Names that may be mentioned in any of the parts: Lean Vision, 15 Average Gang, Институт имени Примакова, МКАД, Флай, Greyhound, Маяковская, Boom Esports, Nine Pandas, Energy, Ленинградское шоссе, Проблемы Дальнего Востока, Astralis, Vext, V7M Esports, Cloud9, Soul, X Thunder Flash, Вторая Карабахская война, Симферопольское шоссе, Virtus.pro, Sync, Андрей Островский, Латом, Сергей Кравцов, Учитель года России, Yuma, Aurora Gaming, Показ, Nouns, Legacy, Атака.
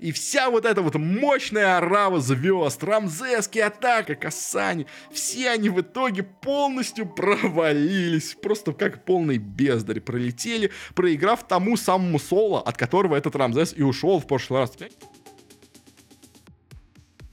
И вся вот эта вот мощная орава звезд, Рамзески, Атака, Касани, все они в итоге полностью провалились, просто как полный бездарь пролетели, проиграв тому самому соло, от которого этот Рамзес и ушел в прошлый раз.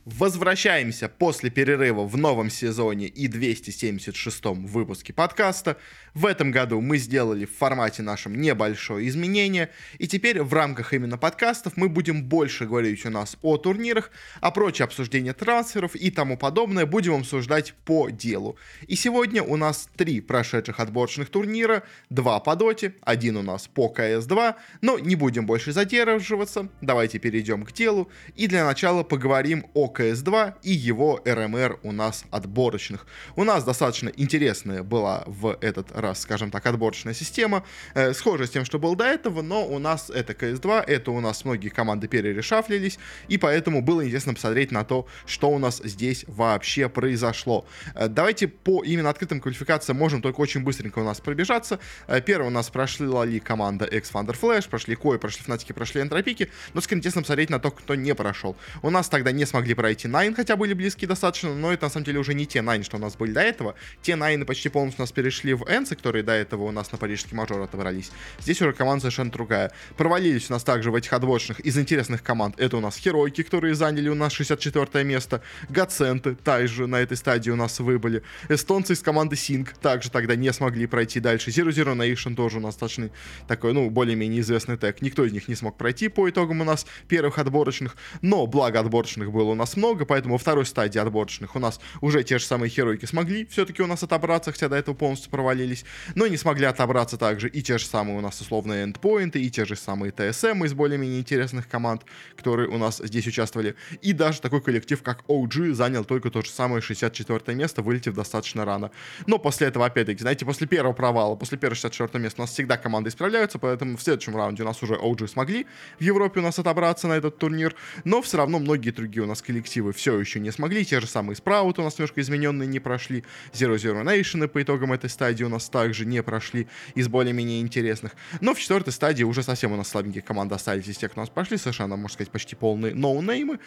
Возвращаемся после перерыва в новом сезоне и 276-м выпуске подкаста. В этом году мы сделали в формате нашем небольшое изменение, и теперь в рамках именно подкастов мы будем больше говорить у нас о турнирах, о прочем обсуждении трансферов и тому подобное будем обсуждать по делу. И сегодня у нас 3 прошедших отборочных турнира, 2 по доте, 1 у нас по CS2, но не будем больше задерживаться, давайте перейдем к делу и для начала поговорим о CS2 и его РМР у нас отборочных. У нас достаточно интересная была в этот раз, скажем так, отборочная система, схожа с тем, что было до этого, но у нас это CS2, это у нас многие команды перерешафлились, и поэтому было интересно посмотреть на то, что у нас здесь вообще произошло. Давайте по именно открытым квалификациям можем только очень быстренько у нас пробежаться. Первая у нас прошла ли команда X Thunder Flash, прошли Koi, прошли Фнатики, прошли Энтропики, но скорее интересно посмотреть на то, кто не прошел. У нас тогда не смогли пройти Nine, хотя были близки достаточно, но это на самом деле уже не те Nine, что у нас были до этого. Те Nine почти полностью у нас перешли в Энцы, которые до этого у нас на парижский мажор отобрались. Здесь уже команда совершенно другая. Провалились у нас также в этих отборочных из интересных команд. Это у нас Heroic, которые заняли у нас 64 место. Гаценты также на этой стадии у нас выбыли. Эстонцы из команды Sync также тогда не смогли пройти дальше. 0-0 Nation тоже у нас достаточно такой, ну, более-менее известный тег. Никто из них не смог пройти по итогам у нас первых отборочных, но благо отборочных было у нас много, поэтому во второй стадии отборочных у нас уже те же самые Heroic смогли все-таки у нас отобраться, хотя до этого полностью провалились, но не смогли отобраться также и те же самые у нас условные эндпоинты, и те же самые ТСМ из более-менее интересных команд, которые у нас здесь участвовали, и даже такой коллектив, как OG, занял только то же самое 64 место, вылетев достаточно рано. Но после этого, опять-таки, знаете, после первого провала, после первого 64 места у нас всегда команды исправляются, поэтому в следующем раунде у нас уже OG смогли в Европе у нас отобраться на этот турнир, но все равно многие другие у нас коллективы все еще не смогли, те же самые Спраут у нас немножко измененные не прошли, 0-0 Nation по итогам этой стадии у нас также не прошли из более-менее интересных, но в четвертой стадии уже совсем у нас слабенькие команды остались из тех, кто у нас прошли, совершенно, можно сказать, почти полные ноунеймы,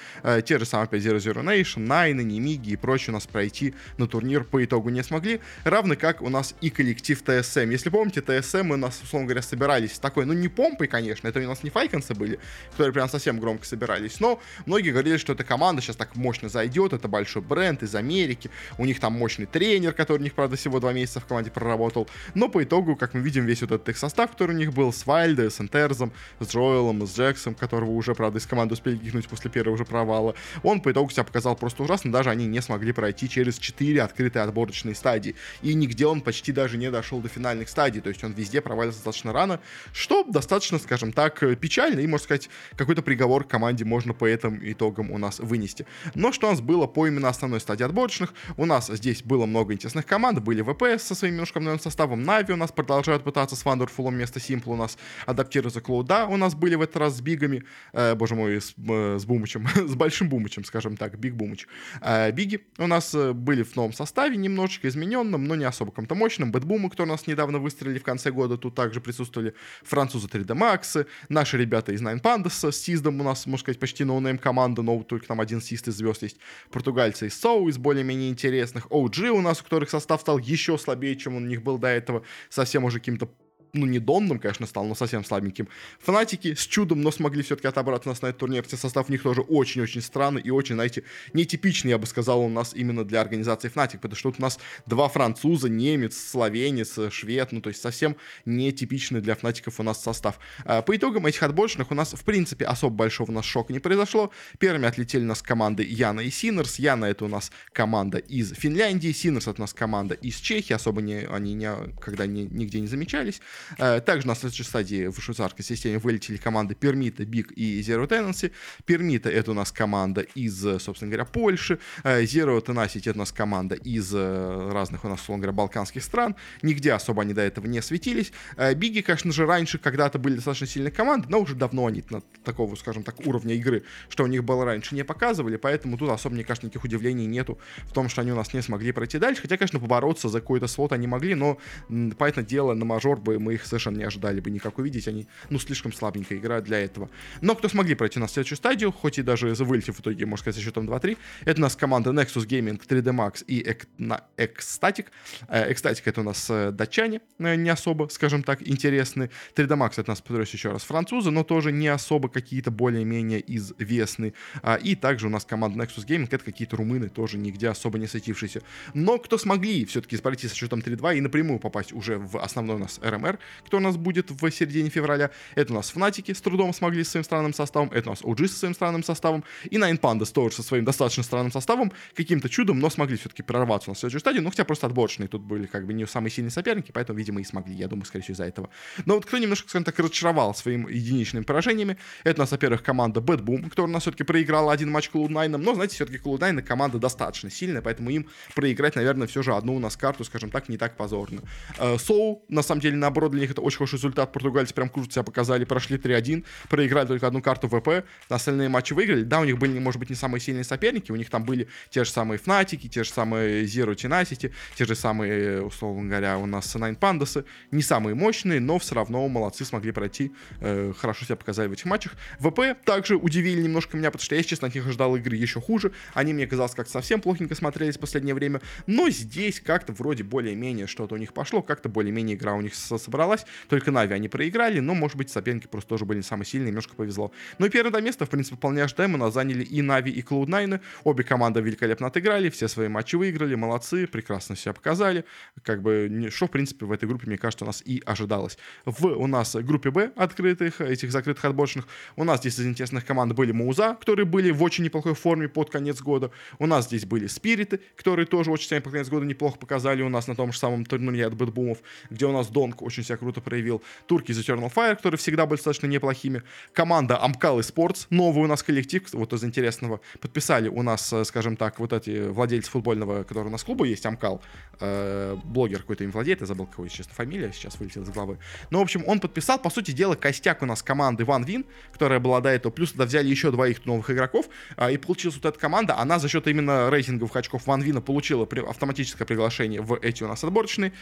те же самые опять 0-0 Nation, Nine, Немиги и прочие у нас пройти на турнир по итогу не смогли, равно как у нас и коллектив ТСМ. Если помните, ТСМ у нас, условно говоря, собирались с такой, ну не помпой, конечно, это у нас не файконсы были, которые прям совсем громко собирались, но многие говорили, что это команда сейчас так мощно зайдет, это большой бренд из Америки, у них там мощный тренер, который у них, правда, всего 2 месяца в команде проработал, но по итогу, как мы видим, весь вот этот их состав, который у них был, с Вайлдой, с Энтерзом, с Джоэлом, с Джексом, которого уже, правда, из команды успели гихнуть после первого же провала, он по итогу себя показал просто ужасно, даже они не смогли пройти через 4 открытые отборочные стадии, и нигде он почти даже не дошел до финальных стадий, то есть он везде провалился достаточно рано, что достаточно, скажем так, печально, и, можно сказать, какой-то приговор команде можно по этим итогам у нас вынести. Но что у нас было по именно основной стадии отборочных? У нас здесь было много интересных команд, были ВПС со своим немножко новым составом, Na'Vi у нас продолжают пытаться с Вандерфулом вместо Simple у нас адаптироваться к Cloud9, у нас были в этот раз с Бигами, боже мой, с Бумычем, с Большим Бумычем, скажем так, Биг Бумыч. Биги у нас были в новом составе, немножечко измененном, но не особо каком-то мощном, Бэтбумы, кто у нас недавно выстрелили в конце года, тут также присутствовали французы 3D Max, наши ребята из Nine Pandas с Сиздом у нас, можно сказать, почти ноунейм команда, но только там один Сист из звезд есть, португальцы из Soul из более-менее интересных, OG у нас, у которых состав стал еще слабее, чем он у них был до этого, совсем уже каким-то, ну, не донным, конечно, стал, но совсем слабеньким. Фнатики с чудом, но смогли все-таки отобраться у нас на этот турнир. Состав у них тоже очень-очень странный и очень, знаете, нетипичный, я бы сказал, у нас именно для организации Фнатик, потому что тут у нас 2 француза, немец, словенец, швед, ну, то есть совсем нетипичный для Фнатиков у нас состав. По итогам этих отборочных у нас, в принципе, особо большого у нас шока не произошло. Первыми отлетели у нас команды Яна и Синерс. Яна — это у нас команда из Финляндии, Синерс — это у нас команда из Чехии, особо они никогда нигде не замечались. Также на следующей стадии в швейцарской системе вылетели команды Пермита, Биг и Zero Tenancy. Пермита — это у нас команда из, собственно говоря, Польши. Zero Tenancy — это у нас команда из разных у нас, условно говоря, балканских стран. Нигде особо они до этого не светились. Биги, конечно же, раньше когда-то были достаточно сильные команды, но уже давно они такого, скажем так, уровня игры, что у них было раньше, не показывали, поэтому тут особо, мне кажется, никаких удивлений нету в том, что они у нас не смогли пройти дальше. Хотя, конечно, побороться за какой-то слот они могли, но, понятное дело, на мажор бы мы мы их совершенно не ожидали бы никак увидеть. Они, слишком слабенько играют для этого. Но кто смогли пройти на следующую стадию, хоть и даже вылетев в итоге, можно сказать, со счетом 2-3, это у нас команда Nexus Gaming, 3D Max и Ecstatic. Ecstatic — это у нас датчане, не особо, скажем так, интересны. 3D Max — это у нас, повторюсь еще раз, французы, но тоже не особо какие-то более-менее известны. И также у нас команда Nexus Gaming — это какие-то румыны, тоже нигде особо не светившиеся. Но кто смогли все-таки пройти со счетом 3-2 и напрямую попасть уже в основной у нас РМР, кто у нас будет в середине февраля, это у нас Фнатики с трудом смогли со своим странным составом, это у нас OG со своим странным составом, и Nine Pandas тоже со своим достаточно странным составом, каким-то чудом, но смогли все-таки прорваться на следующую стадию, хотя просто отборочные тут были как бы не самые сильные соперники, поэтому, видимо, и смогли, я думаю, скорее всего, из-за этого. Но вот кто немножко, скажем так, разочаровал своим единичными поражениями, это у нас, во-первых, команда Bad Boom, которая у нас все-таки проиграла один матч Cloud9, но, знаете, все-таки Cloud9 команда достаточно сильная, поэтому им проиграть, наверное, все же одну у нас карту, скажем так, не так позорно. Soul, на самом деле, наоборот, для них это очень хороший результат, португальцы прям круто себя показали, прошли 3-1, проиграли только одну карту ВП, остальные матчи выиграли, да, у них были, может быть, не самые сильные соперники, у них там были те же самые Фнатики, те же самые Zero Tenacity, те же самые, условно говоря, у нас Nine Pandas, не самые мощные, но все равно молодцы, смогли пройти, хорошо себя показали в этих матчах. ВП также удивили немножко меня, потому что я, честно, от них ожидал игры еще хуже, они, мне казалось, как-то совсем плохенько смотрелись в последнее время, но здесь как-то вроде более-менее что-то у них пошло, как-то более-менее игра у них собралась, только Na'Vi они проиграли, но, может быть, соперники просто тоже были не самые сильные, немножко повезло. Но первое место, в принципе, вполне ожидаемо, нас заняли и Na'Vi, и Cloud9, обе команды великолепно отыграли, все свои матчи выиграли, молодцы, прекрасно себя показали, как бы, что, в принципе, в этой группе, мне кажется, у нас и ожидалось. У нас группе Б открытых, этих закрытых отборочных, у нас здесь из интересных команд были Моуза, которые были в очень неплохой форме под конец года, у нас здесь были Спириты, которые тоже очень себя под конец года неплохо показали у нас на том же самом турнире от Бэтбумов, где у нас Донг очень себя круто проявил, турки из Eternal Fire, которые всегда были достаточно неплохими, команда Amcal Sports, новый у нас коллектив, вот из интересного, подписали у нас, скажем так, вот эти владельцы футбольного, который у нас клуба есть, Амкал, блогер какой-то им владеет, я забыл, кого, если честно, фамилия сейчас вылетела из головы, но, в общем, он подписал, по сути дела, костяк у нас команды One Win, которая была до этого, плюс туда взяли еще двоих новых игроков, и получилась вот эта команда, она за счет именно рейтинговых очков One Win получила автоматическое приглашение в эти у нас отборочные,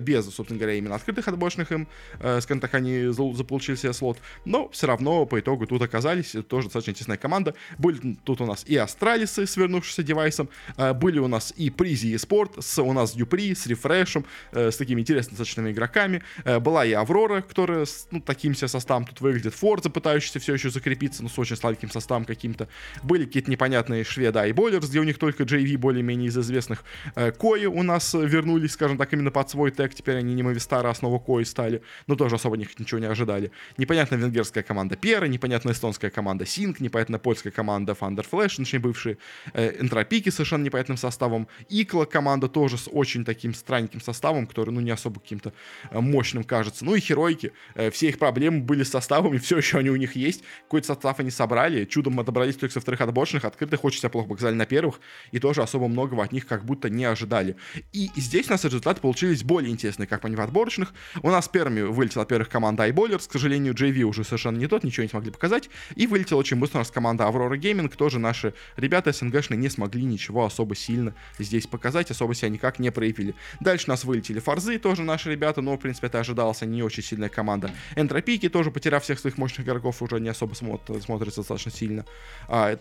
без, собственно говоря, именно открытых отборочных им, скажем так, они заполучили себе слот, но все равно по итогу тут оказались, тоже достаточно тесная команда, были тут у нас и Астралисы, свернувшиеся девайсом, были у нас и Prizi Esports, у нас Дюпри с Рефрешем, с такими интересными достаточными игроками, была и Аврора, которая с таким себе составом тут выглядит, Forze, пытающийся все еще закрепиться, но с очень слабеньким составом каким-то, были какие-то непонятные шведа и Бойлерс, где у них только JV более-менее из известных, Koi у нас вернулись, скажем так, именно под свой тег, теперь они не Мовистары, а снова Koi стали, но тоже особо них ничего не ожидали, непонятная венгерская команда Pera, непонятная эстонская команда Sync, непонятная польская команда Thunder Flash, точнее бывшие, Энтропики совершенно непонятным составом, Икла команда тоже с очень таким странненьким составом, который, не особо каким-то мощным кажется, и Heroic, все их проблемы были с составами, все еще они у них есть, какой-то состав они собрали, чудом отобрались только со вторых отборочных, открытых очень себя плохо показали на первых, и тоже особо многого от них как будто не ожидали. И здесь у нас результаты получились более интересные, как по ним в отборочных. У нас первыми вылетела, во-первых, команда iBoilers, к сожалению, JV уже совершенно не тот, ничего не смогли показать, и вылетела очень быстро у нас команда Aurora Gaming, тоже наши ребята СНГшные не смогли ничего особо сильно здесь показать, особо себя никак не проявили. Дальше у нас вылетели Forze, тоже наши ребята, но, в принципе, это ожидалось, они не очень сильная команда. Энтропики тоже, потеряв всех своих мощных игроков, уже не особо смотрится достаточно сильно.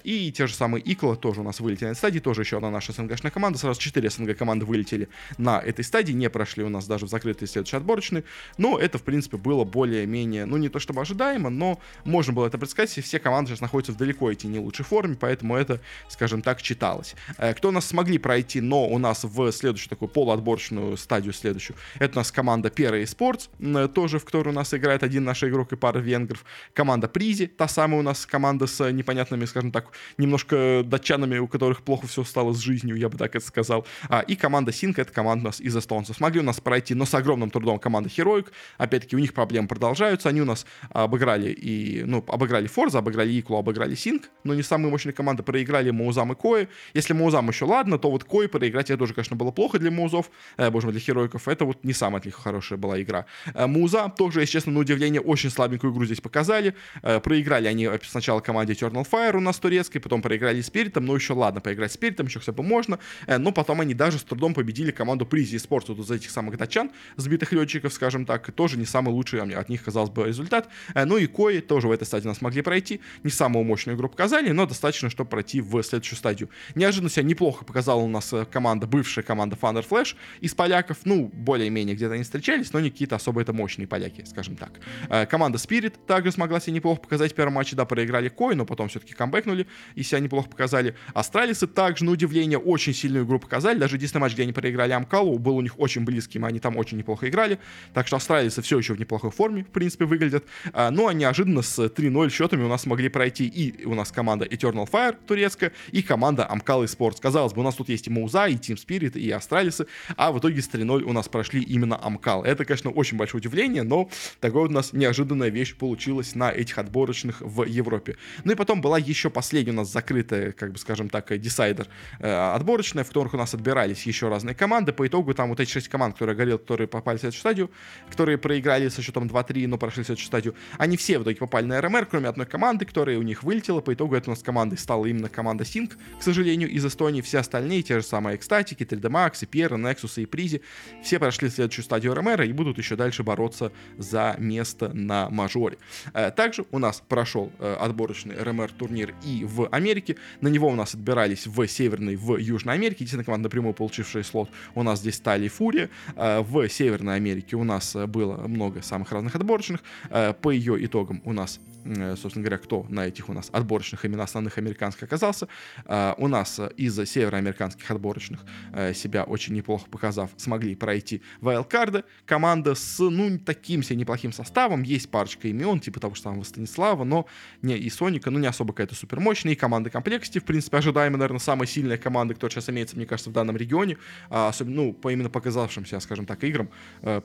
И те же самые Икла тоже у нас вылетели на этой стадии, тоже еще одна наша СНГшная команда, сразу 4 СНГ команды вылетели на этой стадии, не прошли у нас даже в закрытые следующие отборочные, но это, в принципе, было более-менее, не то чтобы ожидаемо, но можно было это предсказать, и все команды сейчас находятся в далеко идти не лучшей форме, поэтому это, скажем так, читалось. Кто у нас смогли пройти, но у нас в следующую такую полуотборочную стадию следующую, это у нас команда Pera eSports, тоже в которой у нас играет один наш игрок и пара венгров, команда Prizi, та самая у нас команда с непонятными, скажем так, немножко датчанами, у которых плохо все стало с жизнью, я бы так это сказал, и команда Sync, это команда у нас из эстонцев. Смогли у нас пройти, но с огромным трудом команда Heroic, опять-таки у них проблемы продолжаются, они у нас обыграли и, обыграли Forze, обыграли Иклу, обыграли Sync, но не самые мощные команды, проиграли Моузам и Koi. Если Моузам еще ладно, то вот Koi проиграть, это тоже, конечно, было плохо для Моузов, боже мой, для Heroic'ов, это вот не самая для них хорошая была игра. Моуза тоже, если честно, на удивление, очень слабенькую игру здесь показали, проиграли они сначала команде Eternal Fire у нас турецкой, потом проиграли Спиритом, но еще ладно, поиграть Спиритом еще хотя бы можно, но потом они даже с трудом победили команду Prizi Esports вот из этих самых датчан, сбитых летчиков, скажем так, тоже не самый лучший от них, казалось бы, результат. Ну и Koi тоже в этой стадии нас могли пройти. Не самую мощную группу Казани, но достаточно, чтобы пройти в следующую стадию. Неожиданно себя неплохо показала у нас команда, бывшая команда Thunder Flash из поляков. Ну, более-менее где-то они встречались, но не какие-то особо это мощные поляки, скажем так. Команда Spirit также смогла себя неплохо показать в первом матче. Да, проиграли Koi, но потом все-таки камбэкнули и себя неплохо показали. Астралисы также, на удивление, очень сильную игру показали. Даже единственный матч, где они проиграли Амкалу, был у них очень близким, они там очень неплохо играли. Так что Астралисы все еще в неплохой форме, в принципе, выглядят. Ну, а неожиданно с 3-0 счетами у нас могли пройти и у нас команда Eternal Fire турецкая, и команда Amcal Sports. Казалось бы, у нас тут есть и Моуза, и Team Spirit, и Астралисы, а в итоге с 3-0 у нас прошли именно Амкал. Это, конечно, очень большое удивление, но такая вот у нас неожиданная вещь получилась на этих отборочных в Европе. Ну и потом была еще последняя у нас закрытая, как бы скажем так, десайдер отборочная, в которых у нас отбирались еще разные команды. По итогу там вот эти 6 команд, которые я говорил, которые попали в следующую стадию, которые проиграли со счетом 2-3, но прошли в следующую стадию, они все в итоге попали на РМР, кроме одной команды, которая у них вылетела. По итогу это у нас командой стала именно команда Sync, к сожалению, из Эстонии. Все остальные, те же самые Ecstatic, 3D Max, и Pera, Nexus и Prizi, все прошли в следующую стадию РМР и будут еще дальше бороться за место на мажоре. Также у нас прошел отборочный РМР-турнир и в Америке. На него у нас отбирались в Северной, в Южной Америке. Единственная команда, напрямую получившая слот, у нас здесь стали Фурия. В Северной Америке у нас было много самых разных отборочных. По ее итогам у нас, собственно говоря, кто на этих у нас отборочных именно основных американских оказался. У нас из североамериканских отборочных, себя очень неплохо показав, смогли пройти вайлдкарды. Команда с, ну, таким себе неплохим составом. Есть парочка имен, типа того же самого Станислава, но не и Соника, ну, не особо какая-то супермощная. И команда Complexity, в принципе, ожидаемо, наверное, самая сильная команда, которая сейчас имеется, мне кажется, в данном регионе. Особенно, ну, по именно показавшимся, скажем так, играм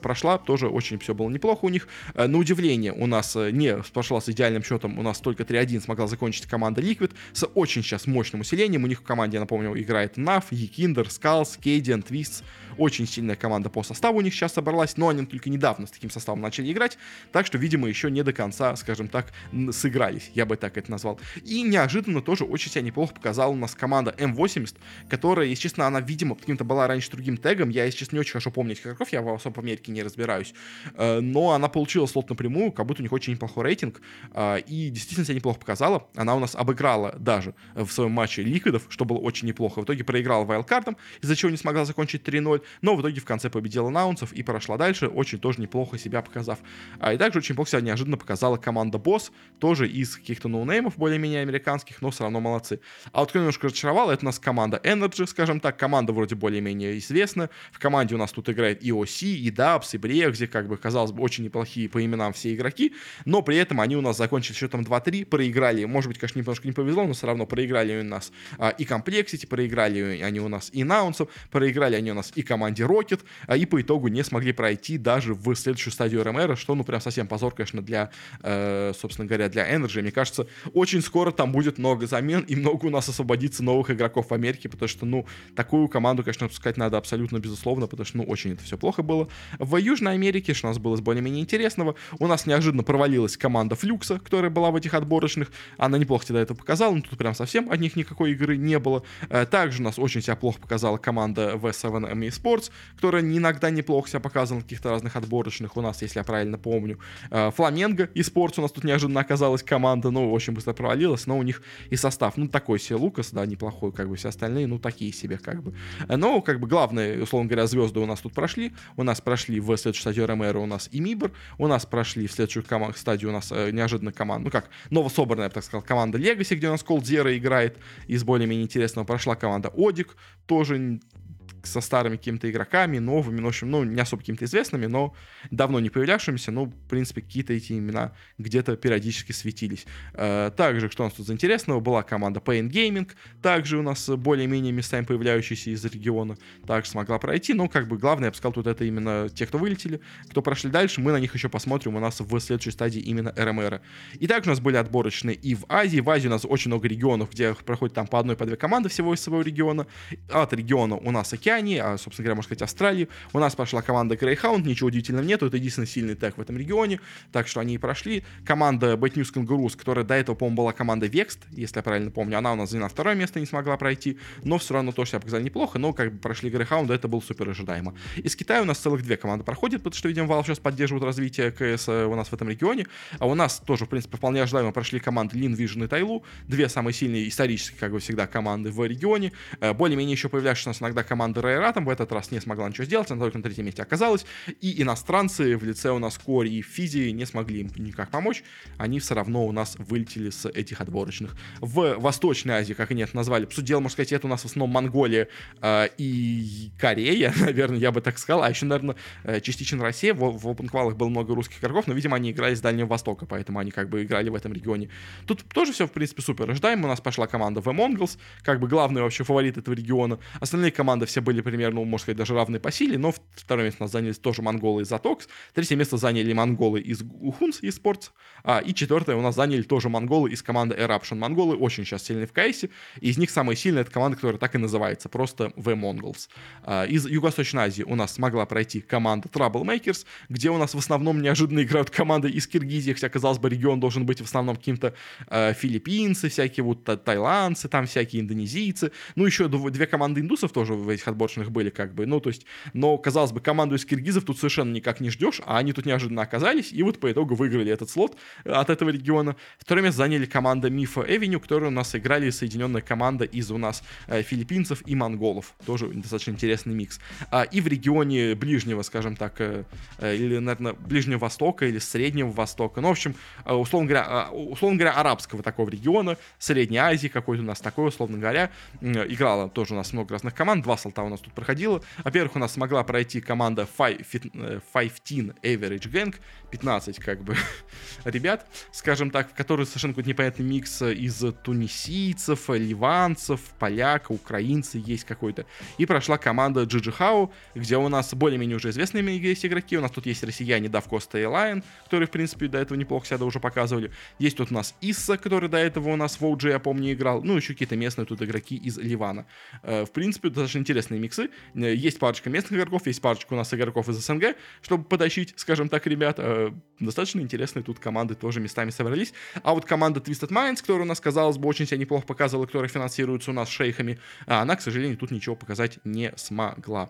прошла. Тоже очень все было неплохо у них. На удивление, у нас не прошла с идеальным счетом. У нас только 3-1 смогла закончить команда Liquid с очень сейчас мощным усилением. У них в команде, я напомню, играет Na'Vi, Екиндер, Скалс, Кейдиан, Твистс. Очень сильная команда по составу у них сейчас собралась, но они только недавно с таким составом начали играть, так что, видимо, еще не до конца, скажем так, сыгрались, я бы так это назвал. И неожиданно тоже очень себя неплохо показала у нас команда М80, которая, если честно, она, видимо, каким-то была раньше другим тегом, я, если честно, не очень хорошо помню этих игроков, я особо в Америке не разбираюсь, но она получила слот напрямую, как будто у них очень неплохой рейтинг, и действительно себя неплохо показала. Она у нас обыграла даже в своем матче Ликвидов, что было очень неплохо, в итоге проиграла вайлдкардом, из-за чего не смогла закончить 3-0, но в итоге в конце победила Наунсов и прошла дальше, очень тоже неплохо себя показав. И также очень плохо себя неожиданно показала команда Босс, тоже из каких-то ноунеймов более-менее американских, но все равно молодцы. А вот кто немножко разочаровал, это у нас команда Energy, скажем так, команда вроде более-менее известна, в команде у нас тут играет и OC, и Дабс, и Брекзи, как бы, казалось бы, очень неплохие по именам все игроки, но при этом они у нас закончили счетом 2-3, проиграли, может быть, конечно, немножко не повезло, но все равно проиграли у нас и Complexity, проиграли они у нас и Nouns, проиграли они у нас и команде Rocket, и по итогу не смогли пройти даже в следующую стадию РМР, что, ну, прям совсем позор, конечно, для, собственно говоря, для Energy. Мне кажется, очень скоро там будет много замен, и много у нас освободится новых игроков в Америке, потому что, ну, такую команду, конечно, отпускать надо абсолютно безусловно, потому что, ну, очень это все плохо было. В Южной Америке, что у нас было более-менее интересного, у нас неожиданно провалилась команда Флюкса, которая была в этих отборочных, она неплохо тебя до этого показала, но тут прям совсем от них никакой игры не было. Также у нас очень себя плохо показала команда V7M Esports, которая иногда неплохо себя показывала на каких-то разных отборочных у нас, если я правильно помню. Фламенго Esports у нас тут неожиданно оказалась команда, ну, очень быстро провалилась, но у них и состав, ну, такой себе Лукас, да, неплохой, как бы все остальные, ну, такие себе, как бы. Но, как бы, главное, условно говоря, звезды у нас тут прошли. У нас прошли в следующую стадию РМР у нас и Мибр, у нас прошли в следующую стадию у нас неожиданно команда, ну, как, новособранная, я бы так сказал, команда Legacy, где у нас Колдзера играет, из более-менее интересного прошла команда Одик, тоже со старыми какими-то игроками, новыми, в общем, ну, не особо какими-то известными, но давно не появлявшимися, но, в принципе, какие-то эти имена где-то периодически светились. Также, что у нас тут за интересного, была команда Pain Gaming, также у нас более-менее местами появляющиеся из региона, также смогла пройти, но, как бы, главное, я бы сказал, тут это именно те, кто вылетели, кто прошли дальше, мы на них еще посмотрим у нас в следующей стадии именно РМР. И также у нас были отборочные и в Азии. В Азии у нас очень много регионов, где проходит там по одной, по две команды всего из своего региона. От региона у нас Океан, Касани, собственно говоря, можно сказать, Австралии. У нас прошла команда Greyhound, ничего удивительного нету, это единственный сильный тег в этом регионе, так что они и прошли. Команда Bad News Kangaroos, которая до этого, по-моему, была команда Vext, если я правильно помню, она у нас заняла второе место, не смогла пройти, но все равно тоже себя показали неплохо, но как бы прошли Greyhound, это было супер ожидаемо. Из Китая у нас целых две команды проходят, потому что, видимо, Valve сейчас поддерживает развитие КС у нас в этом регионе, а у нас тоже, в принципе, вполне ожидаемо прошли команды Lean Vision и Тайлу, две самые сильные исторические, как бы всегда, команды в регионе. Более-менее еще появляются у нас иногда команды Райра, там в этот раз не смогла ничего сделать, она только на третьем месте оказалась, и иностранцы в лице у нас Кори и Физи не смогли им никак помочь, они все равно у нас вылетели с этих отборочных. В Восточной Азии, как они это назвали, по сути дела, можно сказать, это у нас в основном Монголия и Корея, наверное, я бы так сказал, а еще, наверное, частично Россия, в опенквалах было много русских игроков, но, видимо, они играли с Дальнего Востока, поэтому они как бы играли в этом регионе. Тут тоже все, в принципе, супер ожидаемо, у нас пошла команда Among Us, как бы главный вообще фаворит этого региона, остальные команды все были примерно, можно сказать, даже равны по силе, но второе место у нас заняли тоже монголы из Атокс, третье место заняли монголы из Хунс Esports, и четвертое у нас заняли тоже монголы из команды Eruption. Монголы очень сейчас сильны в КСе, и из них самая сильная — это команда, которая так и называется, просто V-Mongols. Из Юго-Восточной Азии у нас смогла пройти команда Troublemakers, где у нас в основном неожиданно играют команды из Киргизии, хотя, казалось бы, регион должен быть в основном каким-то филиппинцы, всякие вот тайландцы, там всякие индонезийцы, ну еще две команды индусов тоже в этих отборочных были, как бы, ну то есть, но, казалось бы, команду из киргизов тут совершенно никак не ждешь, а они тут неожиданно оказались, и вот по итогу выиграли этот слот от этого региона. Второе место заняли команда Мифа Эвеню, которую у нас играли соединенная команда из у нас филиппинцев и монголов, тоже достаточно интересный микс. И в регионе ближнего, скажем так, или, наверное, Ближнего Востока или Среднего Востока, ну, в общем, условно говоря, арабского такого региона, Средней Азии какой-то у нас такой, условно говоря, играла тоже у нас много разных команд, два слота у нас тут проходило. Во-первых, у нас смогла пройти команда 15 Average Gang, 15 как бы ребят, скажем так, в которой совершенно какой-то непонятный микс из тунисийцев, ливанцев, поляка, украинцы есть какой-то. И прошла команда GGHOW, где у нас более-менее уже известные есть игроки, у нас тут есть россияне Давкоста и Лайн, которые, в принципе, до этого неплохо себя уже показывали. Есть тут у нас Исса, который до этого у нас в OG, я помню, играл, ну, еще какие-то местные тут игроки из Ливана. В принципе, достаточно интересные миксы. Есть парочка местных игроков, есть парочка у нас игроков из СНГ, чтобы потащить, скажем так, ребят. Достаточно интересные тут команды тоже местами собрались. А вот команда Twisted Minds, которая у нас, казалось бы, очень себя неплохо показывала, которая финансируется у нас шейхами, она, к сожалению, тут ничего показать не смогла.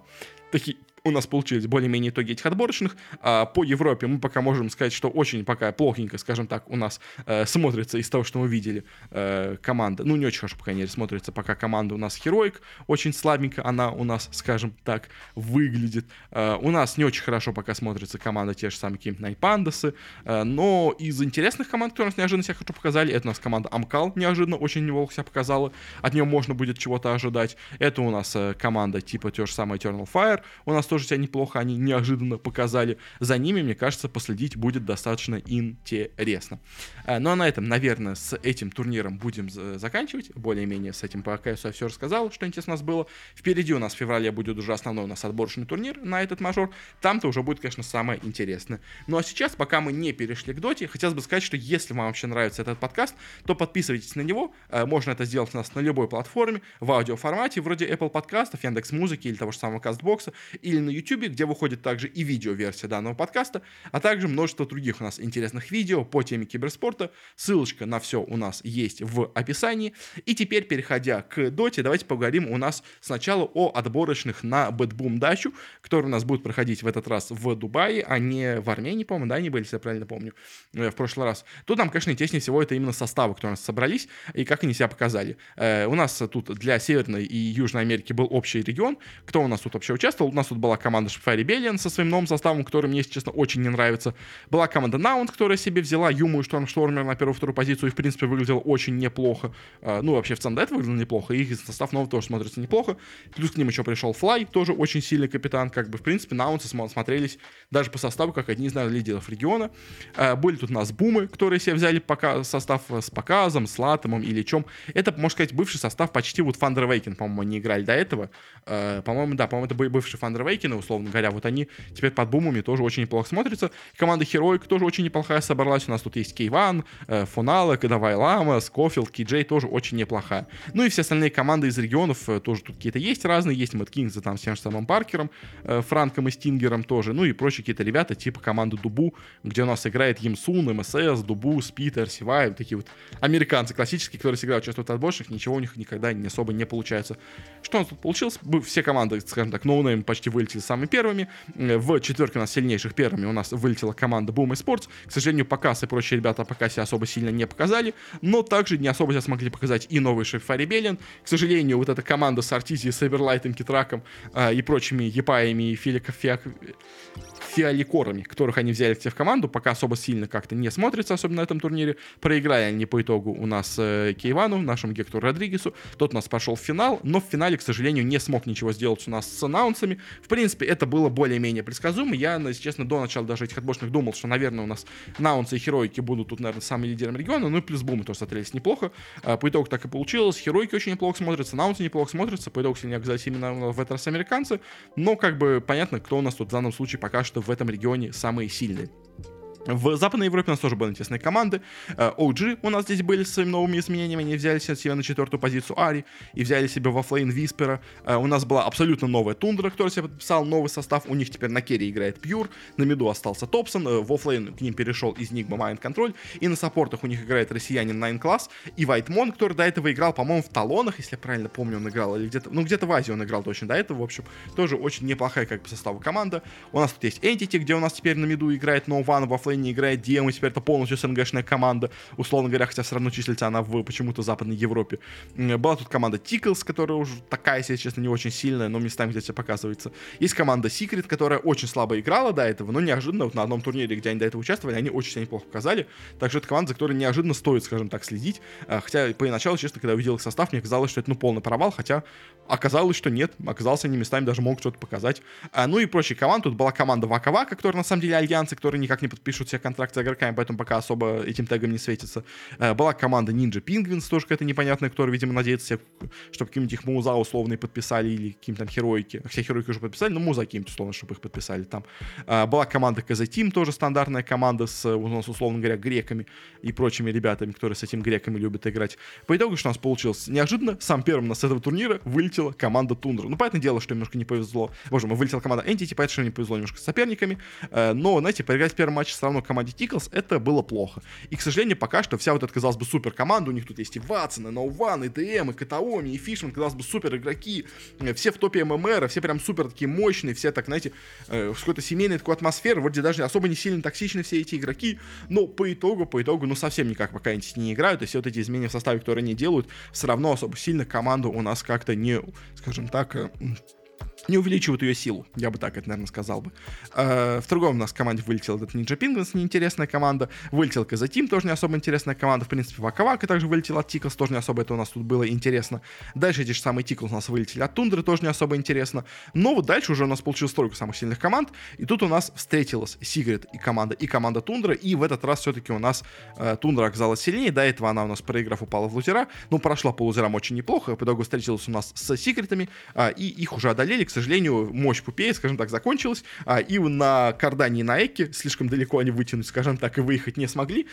Такие у нас получились более-менее итоги этих отборочных. По Европе мы пока можем сказать, что очень пока плохенько, скажем так, у нас смотрится из того, что мы видели, команда. Ну, не очень хорошо, по крайней мере, смотрится пока команда у нас Heroic. Очень слабенько она у нас, скажем так, выглядит. У нас не очень хорошо пока смотрится команда те же самые Nine Pandas. Но из интересных команд, которые у нас неожиданно себя хорошо показали, это у нас команда Amcal, неожиданно очень неплохо себя показала. От нее можно будет чего-то ожидать. Это у нас команда типа те же самые Eternal Fire. У нас тоже себя неплохо они неожиданно показали. За ними, мне кажется, последить будет достаточно интересно. Ну а на этом, наверное, с этим турниром будем заканчивать. Более-менее с этим по КСу я все рассказал, что интересно у нас было. Впереди у нас в феврале будет уже основной у нас отборочный турнир на этот мажор. Там-то уже будет, конечно, самое интересное. Ну а сейчас, пока мы не перешли к доте, хотелось бы сказать, что если вам вообще нравится этот подкаст, то подписывайтесь на него. Можно это сделать у нас на любой платформе, в аудиоформате, вроде Apple подкастов, Яндекс.Музыки или того же самого Кастбокса, или на YouTube, где выходит также и видео-версия данного подкаста, а также множество других у нас интересных видео по теме киберспорта. Ссылочка на все у нас есть в описании. И теперь, переходя к доте, давайте поговорим у нас сначала о отборочных на Бэтбум Дачу, которые у нас будут проходить в этот раз в Дубае, а не в Армении, по-моему, да, они были, если я правильно помню, в прошлый раз. Тут нам, конечно, интереснее всего это именно составы, которые у нас собрались и как они себя показали. У нас тут для Северной и Южной Америки был общий регион. Кто у нас тут вообще участвовал? У нас тут была команда Shopify Rebellion со своим новым составом, который мне, если честно, очень не нравится. Была команда Nouns, которая себе взяла Юму и Штормштормер на первую-вторую позицию и, в принципе, выглядела очень неплохо. Ну, вообще, в целом, да, это выглядело неплохо, и их состав новый тоже смотрится неплохо. Плюс к ним еще пришел Флай, тоже очень сильный капитан. Как бы, в принципе, Наунсы смотрелись даже по составу, как одни из лидеров региона. Были тут у нас Бумы, которые себе взяли состав с Показом, с Латомом или чем. Это, можно сказать, бывший состав почти вот Thunder Awaken, по-моему, они играли до этого. По-моему, да, по-моему, это бывший Thunder Awaken, Райкина, условно говоря, вот они теперь под бумами тоже очень неплохо смотрятся. Команда Heroic тоже очень неплохая собралась. У нас тут есть K1, Фунала, Кадавай Лама, Скофилд, KJ тоже очень неплохая. Ну и все остальные команды из регионов тоже тут какие-то есть разные. Есть Mad Kings там с тем же самым Паркером, Франком и Стингером тоже. Ну и прочие какие-то ребята, типа команды Дубу, где у нас играет Ямсун, МСС, Дубу, Спитер, Сивай. Такие вот американцы классические, которые всегда участвуют в отборщиках. Ничего у них никогда не особо не получается. Что у нас тут получилось? Все команды, скажем так, ноунейм почти вылетели самыми первыми. В четверке у нас сильнейших первыми у нас вылетела команда Boom Esports. К сожалению, Показ и прочие ребята пока себя особо сильно не показали. Но также не особо себя смогли показать и новый Шефа Ребеллион. К сожалению, вот эта команда с Артизи, Сайберлайтом, Китраком и прочими Епаями и Фиаликорами, которых они взяли в команду, пока особо сильно как-то не смотрится, особенно на этом турнире. Проиграли они по итогу у нас Кейвану, нашему Гектору Родригесу. Тот у нас пошел в финал, но в финале, к сожалению, не смог ничего сделать у нас с Наунсами. В принципе, это было более-менее предсказуемо. Я, если честно, до начала даже этих отборочных думал, что, наверное, у нас Наунсы и Хероики будут тут, наверное, самым лидером региона. Ну и плюс Бумы тоже смотрелись неплохо. По итогу так и получилось. Хероики очень неплохо смотрятся, Наунсы неплохо смотрятся. По итогу сильнее оказались именно в этот раз американцы. Но, как бы, понятно, кто у нас тут в данном случае пока что в этом регионе самые сильные. В Западной Европе у нас тоже были интересные команды. OG у нас здесь были с своими новыми изменениями. Они взяли себе на четвертую позицию Ари и взяли себе во флейн Виспера. У нас была абсолютно новая Тундра, которая себе подписал новый состав. У них теперь на керри играет Пьюр, на миду остался Топсон, во флейн к ним перешел из Нигма Майнд Контроль, и на саппортах у них играет россиянин Nine Class и Вайтмон, который до этого играл, по-моему, в Талонах, если я правильно помню, он играл, или где-то, ну где-то в Азии он играл точно до этого, в общем, тоже очень неплохая как бы состава команда. У нас тут есть Entity, где у нас теперь на миду играет No One, во флейн не играет Дем, и теперь это полностью СНГшная команда, условно говоря, хотя все равно числится она в почему-то Западной Европе. Была тут команда Tickles, которая уже такая, если честно, не очень сильная, но местами где-то показывается. Есть команда Secret, которая очень слабо играла до этого, но неожиданно вот на одном турнире, где они до этого участвовали, они очень себя неплохо показали. Так что это команда, за которой неожиданно стоит, скажем так, следить. Хотя поначалу, честно, когда увидел их состав, мне казалось, что это ну полный провал, хотя оказалось, что нет. Оказалось, они местами даже могут что-то показать. Ну и прочие команды. Тут была команда Вака-Вака, которая на самом деле альянсы, которые никак не подпишут все контракты с игроками, поэтому пока особо этим тегом не светится. Была команда Ninja Penguins, тоже какая-то непонятная, которая, видимо, надеется, чтобы какие-нибудь их Муза условные подписали или какие-нибудь там Хероики. Все Хероики уже подписали, но Муза какие-нибудь условно, чтобы их подписали там. Была команда KZ Team, тоже стандартная команда с, у нас, условно говоря, греками и прочими ребятами, которые с этим греками любят играть. По итогу, что у нас получилось? Неожиданно, сам первым у нас с этого турнира вылетела команда Тундра. Ну, понятное дело, что немножко не повезло. Боже мой, вылетела команда Entity, поэтому что не повезло немножко с соперниками. Но, знаете, поиграть в первом матче все равно команде Tickles, это было плохо. И, к сожалению, пока что вся вот эта, казалось бы, супер команда, у них тут есть и Ватсон, и Ноуван, и ДМ, и Катаоми, и Фишман, казалось бы, супер игроки, все в топе ММР, все прям супер такие мощные, все так, знаете, с какой-то семейной такой атмосферой, вроде даже особо не сильно токсичны все эти игроки, но по итогу, ну совсем никак пока они не играют, и все вот эти изменения в составе, которые они делают, все равно особо сильно команду у нас как-то не, скажем так, не увеличивают ее силу, я бы так это, наверное, сказал бы. В другом у нас в команде вылетел этот Ninja Penguins, неинтересная команда. Вылетел KZ Team, тоже не особо интересная команда. В принципе, Вака-Вака также вылетел от Tickles, тоже не особо это у нас тут было интересно. Дальше эти же самые Tickles у нас вылетели от Тундры, тоже не особо интересно. Но вот дальше уже у нас получилась тройка самых сильных команд. И тут у нас встретилась Secret и команда Тундра. И в этот раз все-таки у нас Тундра оказалась сильнее. До этого она у нас, проиграв, упала в лузера. Но прошла по лузерам очень неплохо. По итогу встретилась у нас с Секретами. И их уже одолели. К сожалению, мощь Пупея, скажем так, закончилась, и на Кардане и на Эке слишком далеко они вытянуть, скажем так, и выехать не смогли,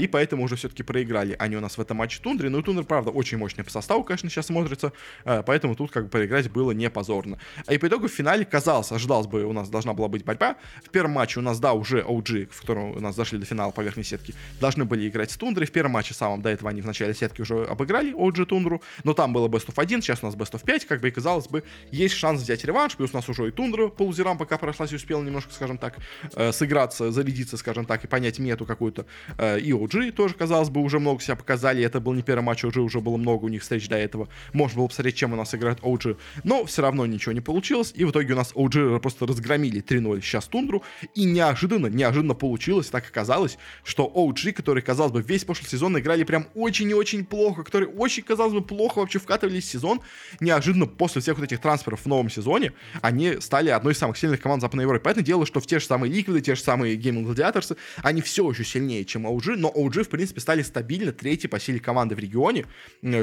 и поэтому уже все-таки проиграли они у нас в этом матче Тундре. Ну и Тундра, правда, очень мощная по составу, конечно, сейчас смотрится, поэтому тут как бы проиграть было не позорно. И по итогу в финале, казалось, ожидалось бы, у нас должна была быть борьба. В первом матче у нас, да, уже OG, в котором у нас дошли до финала по верхней сетке, должны были играть с Тундрой. В первом матче самом до этого они в начале сетки уже обыграли OG Тундру, но там было Best of 1, сейчас у нас Best of 5, как бы и казалось бы, есть шанс взять реванш, плюс у нас уже и Тундра по лузерам пока прошлась и успела немножко, скажем так, сыграться, зарядиться, скажем так, и понять мету какую-то. И OG тоже, казалось бы, уже много себя показали, это был не первый матч, уже было много у них встреч до этого, можно было посмотреть, чем у нас играет OG, но все равно ничего не получилось, и в итоге у нас OG просто разгромили 3-0 сейчас Тундру, и неожиданно получилось, так оказалось, что OG, который, казалось бы, весь прошлый сезон играли прям очень и очень плохо, которые очень, казалось бы, плохо вообще вкатывались в сезон, неожиданно после всех вот этих трансферов в новом сезоне, сезоне они стали одной из самых сильных команд Западной Европы. Понятное дело, что в те же самые Ликвиды, те же самые Gaming Gladiators, они все еще сильнее, чем OG, но OG, в принципе, стали стабильно третьей по силе команды в регионе,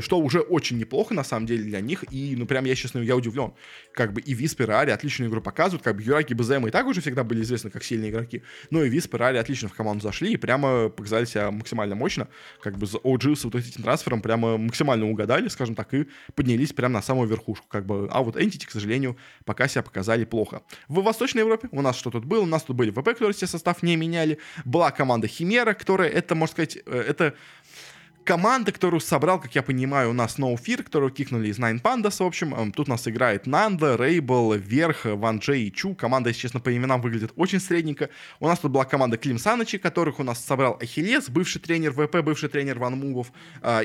что уже очень неплохо, на самом деле, для них, и, ну, прям, я, честно, я удивлен. Как бы и Висп, и Рари отличную игру показывают, как бы Юраки и БЗМ и так уже всегда были известны как сильные игроки, но и Висп, и Рари отлично в команду зашли и прямо показали себя максимально мощно, как бы за OG с вот этим трансфером прямо максимально угадали, скажем так, и поднялись прямо на самую верхушку, как бы, а вот Entity, к сожалению, пока себя показали плохо. В Восточной Европе у нас что тут было? У нас тут были ВП, которые все состав не меняли, была команда Химера, которая, это, можно сказать, это... команда, которую собрал, как я понимаю, у нас No Fear, которую кикнули из Nine Pandas, в общем. Тут у нас играет Нанда, Рейбл, Верх, Ван Джей и Чу. Команда, если честно, по именам выглядит очень средненько. У нас тут была команда Клим Санычи, которых у нас собрал Ахиллес, бывший тренер ВП, бывший тренер Ван Мугов.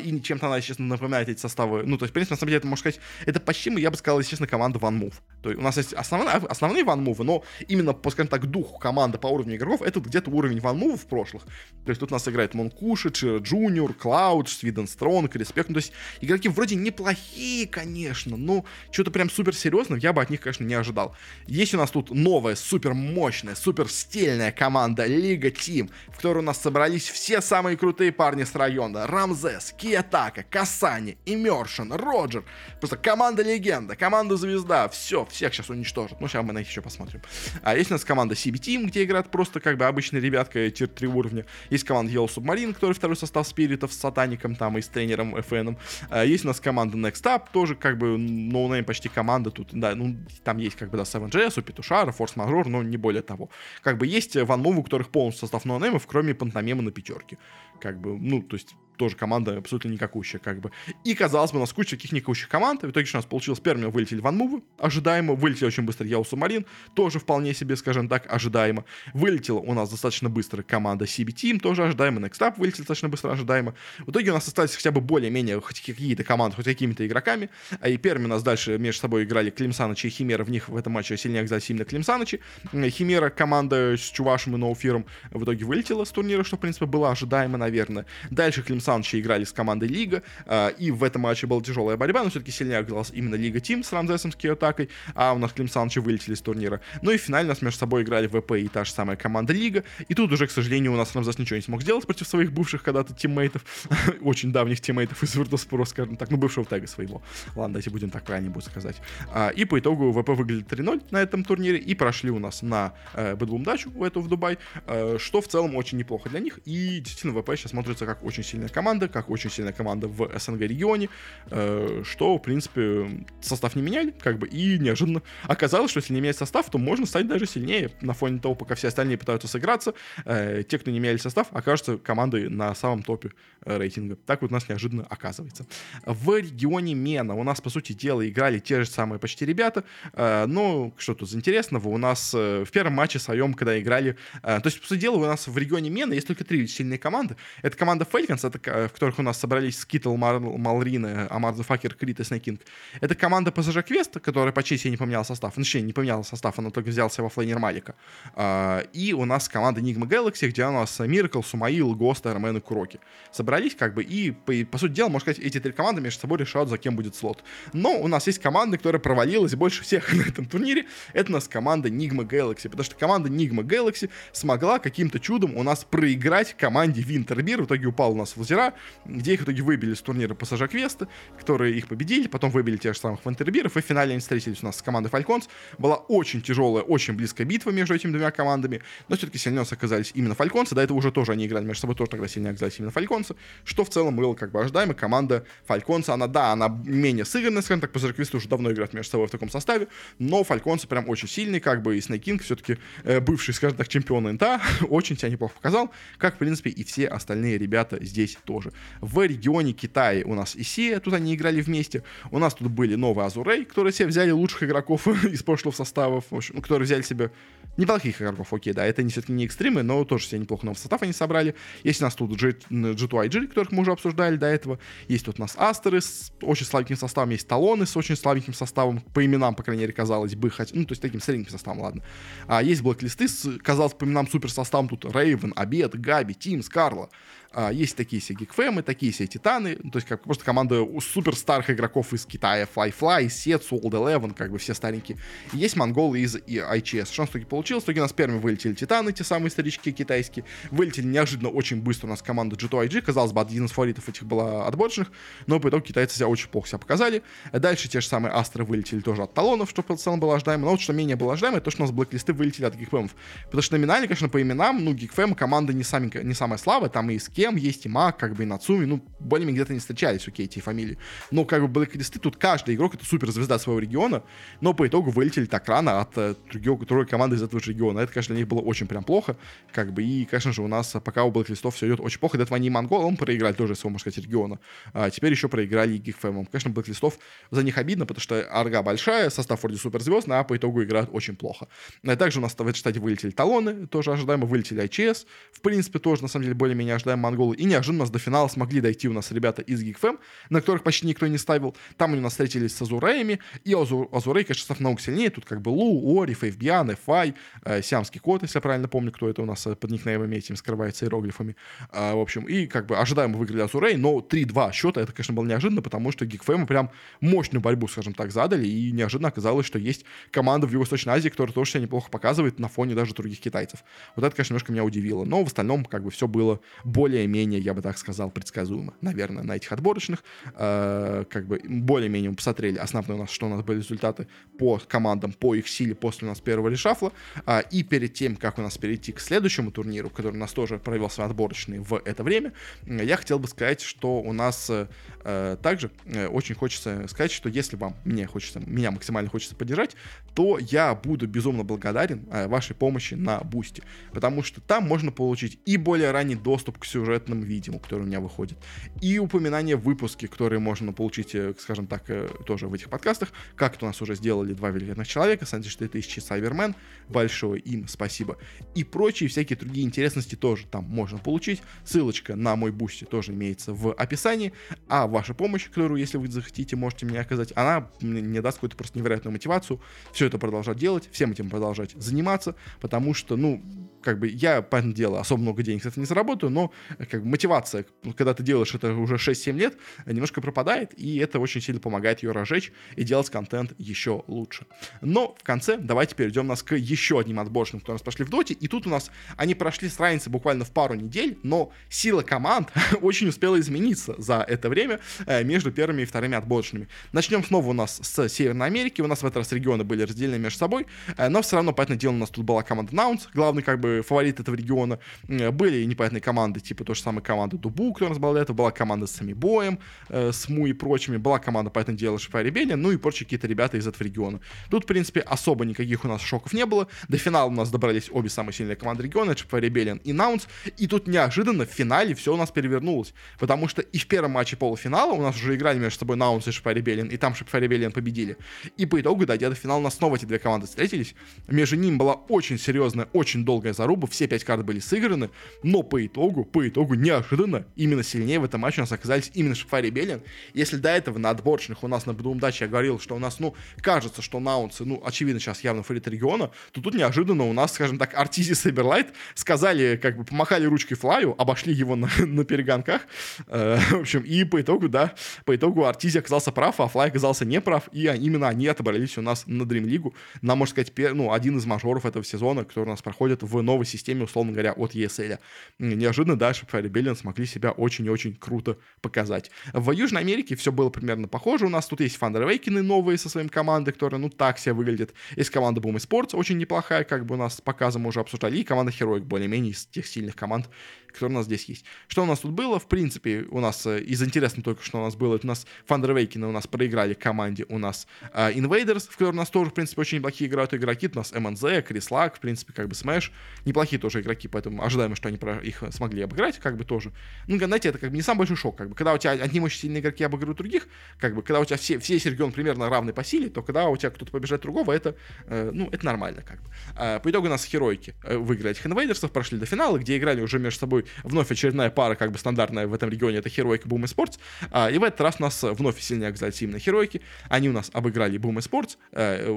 И чем-то она, если честно, напоминает эти составы. Ну, то есть, в принципе, на самом деле, это, можно сказать, это почти, я бы сказал, если честно, команда Ван Мув. То есть, у нас есть основные Ван Мувы, но именно, по, скажем так, духу команды по уровню игроков, это где-то уровень Ван Мувов в прошлых. То есть, тут у нас играет Монкуши, Чиро Джуниор, Клауд, Свиден Стронг, Респект. Ну, то есть игроки вроде неплохие, конечно, но что-то прям супер серьезного я бы от них, конечно, не ожидал. Есть у нас тут новая, супер мощная, супер стильная команда Лига Тим, в которой у нас собрались все самые крутые парни с района. Рамзес, Атака, Касаня, Иммершн, Роджер. Просто команда Легенда, команда Звезда. Все, всех сейчас уничтожат. Ну, сейчас мы на них еще посмотрим. А есть у нас команда CB Team, где играют просто как бы обычные ребятка тир 3 уровня. Есть команда Yellow Submarine, который второй состав Спиритов, с Таником там и с тренером FN. Есть у нас команда Next Up, тоже как бы ноунейм почти команда тут, да, ну там есть как бы, да, 7GS, у Петушара, Force Major, но не более того. Как бы есть Ван Мов, у которых полностью состав ноунеймов, кроме Пантомема на пятерке. Как бы, ну, то есть тоже команда абсолютно никакущая, как бы. И, казалось бы, у нас куча таких никакущих команд. В итоге, что у нас получилось? Первыми вылетели Ван Мувы, ожидаемо. Вылетели очень быстро Yellow Submarine, тоже вполне себе, скажем так, ожидаемо. Вылетела у нас достаточно быстро команда CB Team, тоже ожидаемо. Next Up вылетели достаточно быстро, ожидаемо. В итоге у нас остались хотя бы более-менее хоть какие-то команды, хоть какими-то игроками. А и первыми у нас дальше между собой играли Клим Санычи и Химера. В них в этом матче сильнее оказались именно Клим Санычи. Химера, команда с Чувашем и Ноуфиром, в итоге вылетела с турнира, что, в принципе, было ожидаемо, наверное. Дальше Клим Санычи играли с командой Лига, и в этом матче была тяжелая борьба, но все-таки сильнее оказалась именно Лига Тим с Рамзесом, с Киотакой, а у нас Клим Санычи вылетели с турнира. Ну и в финале у нас между собой играли ВП и та же самая команда Лига, и тут уже, к сожалению, у нас Рамзес ничего не смог сделать против своих бывших когда-то тиммейтов, очень давних тиммейтов из Virtus.pro, скажем так, ну бывшего тега своего. Ладно, давайте будем так правильно будет сказать. И по итогу ВП выиграли 3-0 на этом турнире и прошли у нас на Бэдлум Дачу в Дубай, что в целом очень неплохо для них, и действительно ВП сейчас смотрится как очень сильная команда, как очень сильная команда в СНГ регионе, что, в принципе, состав не меняли, как бы, и неожиданно оказалось, что если не менять состав, то можно стать даже сильнее на фоне того, пока все остальные пытаются сыграться, те, кто не меняли состав, окажутся командой на самом топе рейтинга. Так вот у нас неожиданно оказывается. В регионе Мена у нас, по сути дела, играли те же самые почти ребята, но что тут интересного, у нас в первом матче своем, когда играли, то есть, по сути дела, у нас в регионе Мена есть только три сильные команды. Это команда Falcons, это, в которых у нас собрались Скитл, Малрина, Амарзу Факер, Крит и Снэкинг. Это команда PSG Quest, которая почти себе не поменяла состав. Ну, точнее, не поменяла состав, она только взяла себя во флейнер Малика. И у нас команда Enigma Galaxy, где у нас Miracle, Сумаил, Гост, Ironman и Куроки. Собрались, как бы, и, по сути дела, можно сказать, эти три команды между собой решают, за кем будет слот. Но у нас есть команда, которая провалилась больше всех на этом турнире. Это у нас команда Enigma Galaxy, потому что команда Enigma Galaxy смогла каким-то чудом у нас проиграть команде Winterbeer. В итоге упал у нас в озера, где их в итоге выбили с турнира Пассажа Квеста, которые их победили, потом выбили тех же самых Вантербиров, и в финале они встретились у нас с командой Falcons. Была очень тяжелая, очень близкая битва между этими двумя командами, но все-таки сильнее оказались именно Falcons, до этого уже тоже они играли между собой, тоже тогда сильнее оказались именно Falcons, что в целом было как бы ожидаемо. Команда Falcons, она менее сыгранная, скажем так, Пассажа Квеста уже давно играет между собой в таком составе, но Falcons прям очень сильный, как бы, и Snake King все-таки бывший, скажем так, чемпион НТА, очень себя неплохо показал, как, в принципе, и все остальные ребята здесь тоже. В регионе Китая у нас Исия, тут они играли вместе. У нас тут были новые Азурей, которые себе взяли лучших игроков из прошлых составов, в общем, которые взяли себе неплохих игроков, окей, да, это все-таки не экстримы, но тоже себе неплохо новый состав они собрали. Есть у нас тут G2IG, которых мы уже обсуждали до этого. Есть тут у нас Астеры с очень слабеньким составом, есть Талоны с очень слабеньким составом, по именам, по крайней мере, казалось бы, хоть, ну, то есть таким средненьким составом, ладно. А есть Блэклисты с, казалось, по именам супер составом, тут Рейвен, Обед, Габи, Тим, Скарла. Есть такие себе Geekfam, такие себе Титаны, то есть как просто команда суперстарых игроков из Китая, Fly, Set, Soul, Eleven, как бы все старенькие. И есть монголы из ICS. Что у нас в итоге получилось? В итоге у нас первыми вылетели Титаны, те самые старички китайские. Вылетели неожиданно очень быстро у нас команда G2IG. Казалось бы, один из фаворитов этих была отборочных, но по итогу китайцы себя очень плохо себя показали. Дальше те же самые Астры вылетели тоже от талонов, что в целом было ожидаемо. Но вот что менее было ожидаемо, это то, что у нас блэклисты вылетели от Geekfam. Потому что номинально, конечно, по именам, ну, Geekfam команда не самая слабая, там и с кем есть, и Мак, как бы и Нацуми, ну, более-менее где-то не встречались, окей, эти фамилии. Но как бы блэклисты, тут каждый игрок — это суперзвезда своего региона, но по итогу вылетели так рано от другой команды из этого же региона. Это, конечно, для них было очень прям плохо, как бы, и, конечно же, у нас пока у блэклистов все идет очень плохо. До этого они и монголам проиграли тоже, если можно сказать, региона. А теперь еще проиграли и Geekfam. Конечно, блэклистов за них обидно, потому что арга большая, состав вроде суперзвезд, а по итогу играют очень плохо. Также у нас в этой штате вылетели талоны, тоже ожидаемо, вылетели ICS, в принципе, тоже, на самом деле, более-менее ожидаемо монголы, и неожиданно у нас до финала смогли дойти у нас ребята из Geekfam, на которых почти никто не ставил, там они у нас встретились с Азуреями, и Азурей, конечно, состав наук сильнее, тут как бы Лу, Ори, Фейфбиан, Фай, Сиамский Кот, если я правильно помню, кто это у нас под никнеймами этим скрывается иероглифами, в общем, и как бы ожидаемо выиграли Азурей, но 3-2 счета, это, конечно, было неожиданно, потому что Geekfam прям мощную борьбу, скажем так, задали, и неожиданно оказалось, что есть команда в Юго-Восточной Азии, которая тоже себя неплохо показывает на фоне даже других китайцев. Вот это, конечно, немножко меня удивило, но в остальном как бы все было более-менее, я бы так сказал, предсказуемо, наверное, на этих отборочных. Как бы более-менее мы посмотрели основное у нас, что у нас были результаты по командам, по их силе после у нас первого решафла, и перед тем, как у нас перейти к следующему турниру, который у нас тоже провел свои отборочные в это время, я хотел бы сказать, что у нас также очень хочется сказать, что если вам меня максимально хочется поддержать, то я буду безумно благодарен вашей помощи на Boosty, потому что там можно получить и более ранний доступ к сюжетным видео, которые у меня выходят, и упоминания в выпуске, которые можно получить, скажем так, тоже в этих подкастах, как это у нас уже сделали два великолепных человека, Санти 4000 и Сайбермен, большое им спасибо, и прочие всякие другие интересности тоже там можно получить, ссылочка на мой Boosty тоже имеется в описании, а ваша помощь, которую, если вы захотите, можете мне оказать, она мне даст какую-то просто невероятную мотивацию все это продолжать делать, всем этим продолжать заниматься, потому что, ну, как бы я, понятное дело, особо много денег с этого не заработаю, но как бы мотивация, когда ты делаешь это уже 6-7 лет, немножко пропадает, и это очень сильно помогает ее разжечь и делать контент еще лучше. Но в конце давайте перейдем нас к еще одним отборочным, которые у нас пошли в Доте, и тут у нас они прошли с разницей буквально в пару недель, но сила команд очень успела измениться за это время между первыми и вторыми отборочными. Начнем снова у нас с Северной Америки, у нас в этот раз регионы были разделены между собой, но все равно, понятное дело, у нас тут была команда Nouns, главный как бы фаворит этого региона. Были непонятные команды, типа той же самой команды Дубу, которая у нас была до этого, была команда с Самибоем, с Му и прочими, была команда, понятное дело, Шифа и Ребелия, ну и прочие какие-то ребята из этого региона. Тут, в принципе, особо никаких у нас шоков не было. До финала у нас добрались обе самые сильные команды региона, Шифа и Ребелия и Наунс, и тут неожиданно в финале все у нас перевернулось, потому что и в первом матче полуфинала у нас уже играли между собой Наунс и Шифа и Ребелия, и там Шифа и Ребелия победили. И по итогу, дойдя до финала, у нас снова эти две команды встретились. Между ними была очень серьезная, очень долгая заруба, все 5 карт были сыграны, но по итогу, неожиданно, именно сильнее в этом матче у нас оказались именно Шифа и Ребелиан. Если до этого на отборочных у нас на Бдумдаче я говорил, что у нас, ну, кажется, что Наунсы, ну, очевидно, сейчас явно фаворит региона, то тут неожиданно у нас, скажем так, Артизи и Сайберлайт сказали, как бы, помахали ручкой Флаю, обошли его на перегонках, в общем, и по итогу Артизи оказался прав, а Флай оказался не прав, и именно они отобрались у нас на Dream League, на, можно сказать, один из мажоров этого сезона, который у нас проходит в новой системе, условно говоря, от ESL. Неожиданно, да, Шифа и Ребелиан смогли себя очень и очень круто показать. В Южной Америке все было примерно похоже. У нас тут есть Thunder Awakening новые со своими командой, которые, ну, так себе выглядят. Есть команда Boom Esports, очень неплохая, как бы у нас с показом уже обсуждали. И команда Heroic, более-менее из тех сильных команд, которые у нас здесь есть. Что у нас тут было? В принципе, у нас из интересного только, что у нас было, это у нас Thunder Awakening у нас проиграли команде у нас Invaders, в которой у нас тоже, в принципе, очень неплохие играют игроки. Тут у нас MNZ, Крислак, в принципе, как бы Smash. Неплохие тоже игроки, поэтому ожидаемо, что они их смогли обыграть, как бы тоже. Ну, знаете, это как бы не самый большой шок, как бы, когда у тебя одни очень сильные игроки обыгрывают других, как бы, когда у тебя все регионы примерно равны по силе, то когда у тебя кто-то побеждает другого, это, ну, это нормально, как бы. По итогу у нас Heroic выиграли этих инвейдерсов, прошли до финала, где играли уже между собой вновь очередная пара, как бы стандартная в этом регионе, это Heroic и Boom Esports, и в этот раз у нас вновь сильнее оказались именно Heroic, они у нас обыграли Boom Esports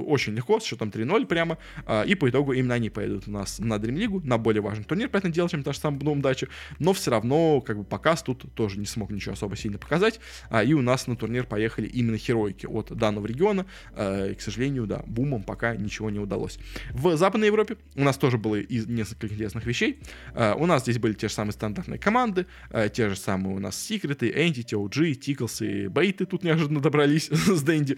очень легко, с счетом 3-0 прямо, и по итогу именно они поедут у нас на Dream League, на более важный турнир, понятное дело, чем та же самая Бдумдача, но все равно как бы Показ тут тоже не смог ничего особо сильно показать, и у нас на турнир поехали именно Heroic от данного региона, и, к сожалению, да, Бумом пока ничего не удалось. В Западной Европе у нас тоже было несколько интересных вещей, у нас здесь были те же самые стандартные команды, те же самые у нас Секреты, Entity, OG, Тиклсы, Бейты тут неожиданно добрались с Дэнди,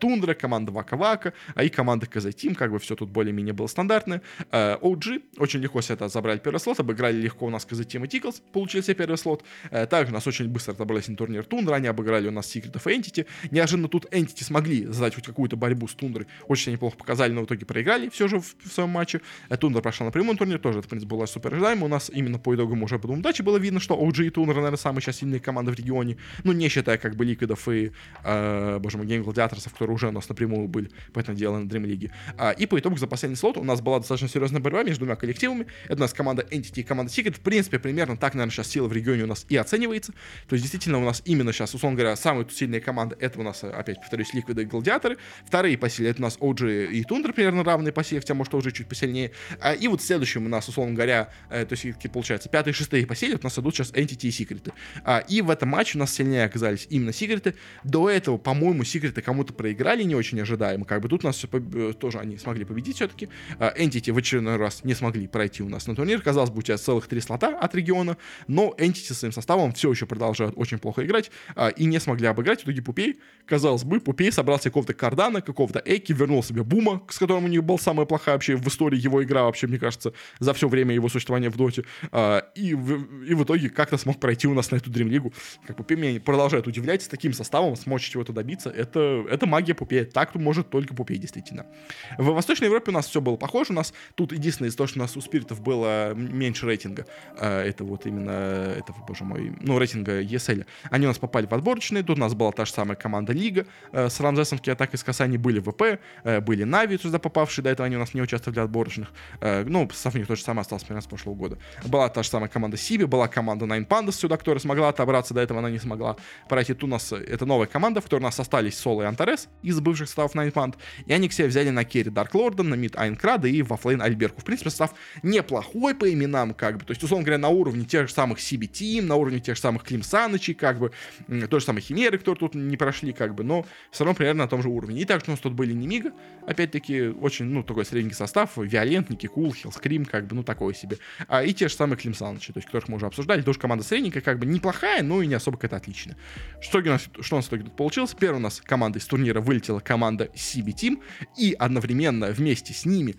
Тундра, команда Вака-Вака, и команда КЗ-Тим, как бы все тут более-менее было стандартное. OG очень легко себе забрали первый слот, обыграли легко у нас КЗ-Тим и Тиклс, получили себе первый слот. Также у нас очень быстро отобрались на турнир Тундра, они обыграли у нас Секретов и Entity. Неожиданно тут Entity смогли задать хоть какую-то борьбу с Тундрой, очень неплохо показали, но в итоге проиграли все же в своем матче. Тундра прошла на прямой турнир, тоже это, в принципе, было супер ожидаемо. У нас именно по итогам уже по удаче было видно, что OG и Тундра, наверное, самые сейчас сильные команды в регионе, ну, не считая как бы Ликвидов и, боже мой, Гейм-Гладиаторсов, которые уже у нас напрямую были, поэтому дело на Dream League. И по итогу за последний слот у нас была достаточно серьезная борьба между двумя коллективами. Это у нас команда Entity и команда Secret. В принципе, примерно так, наверное, сейчас сила в регионе у нас и оценивается. То есть, действительно, у нас именно сейчас, условно говоря, самые сильные команды, это у нас, опять повторюсь, Ликвиды и Гладиаторы. Вторые по силе, это у нас OG и Тундра, примерно равные по силе, хотя, может, OG чуть посильнее. И вот следующим у нас, условно говоря, то есть, получается, пятые и шестые по силе, вот у нас идут сейчас Entity и Secret. И в этом матче у нас сильнее оказались именно Secret. До этого, по-моему, Secret кому-то проиграли не очень ожидаемо. Как бы тут у нас тоже они смогли победить все-таки. Entity в очередной раз не смогли пройти у нас на турнир. Казалось бы, у тебя целых 3 слота от региона, но Entity своим составом все еще продолжают очень плохо играть и не смогли обыграть. В итоге Пупей, казалось бы, Пупей собрал себе какого-то Кардана, какого-то Эки, вернул себе Бума, с которым у них была самая плохая вообще в истории его игра вообще, мне кажется, за все время его существования в Доте. И в итоге как-то смог пройти у нас на эту Dream League. Как Пупей меня продолжает удивлять, с таким составом смочь чего-то добиться. Это магия Пупея. Так может только Пупей, действительно. В Восточной Европе у нас все было похоже. У нас тут единственное из того, что у нас у Спиритов было меньше рейтинга. Это вот именно, это, боже мой, ну, рейтинга ESL. Они у нас попали в отборочные. Тут у нас была та же самая команда Лига с Рамзесом, Атакой, с Касани, были ВП, были Na'Vi, сюда попавшие. До этого они у нас не участвовали в отборочных. Ну, сов них тоже сама осталась, примерно, с прошлого года. Была та же самая команда Сиби, была команда Nine Pandas сюда, которая смогла отобраться. До этого она не смогла пройти. Тут у нас это новая команда, в которой у нас остались Soul и Антарес из бывших составов Nine Pand. И они к себе взяли на керри Дарк Лорда, на мид Айнкрада и во флейн Альберку. В принципе, состав неплохой по именам, как бы. То есть, условно говоря, на уровне тех же самых Сиби Тим, на уровне тех же самых Клим Санычей, как бы. То же самое Химеры, которые тут не прошли, как бы. Но все равно примерно на том же уровне. И также у нас тут были Немига. Опять-таки, очень, ну, такой средний состав. Виолентники, Кул, Хиллскрим, как бы, ну, такое себе. И те же самые Клим Санычи, то есть, которых мы уже обсуждали. Тоже команда средненькая, как бы, неплохая, но и не особо какая-то отличная. Что у нас в итоге тут получилось? Первая у нас команда из турнира вылетела команда CB Team, и одновременно вместе с ними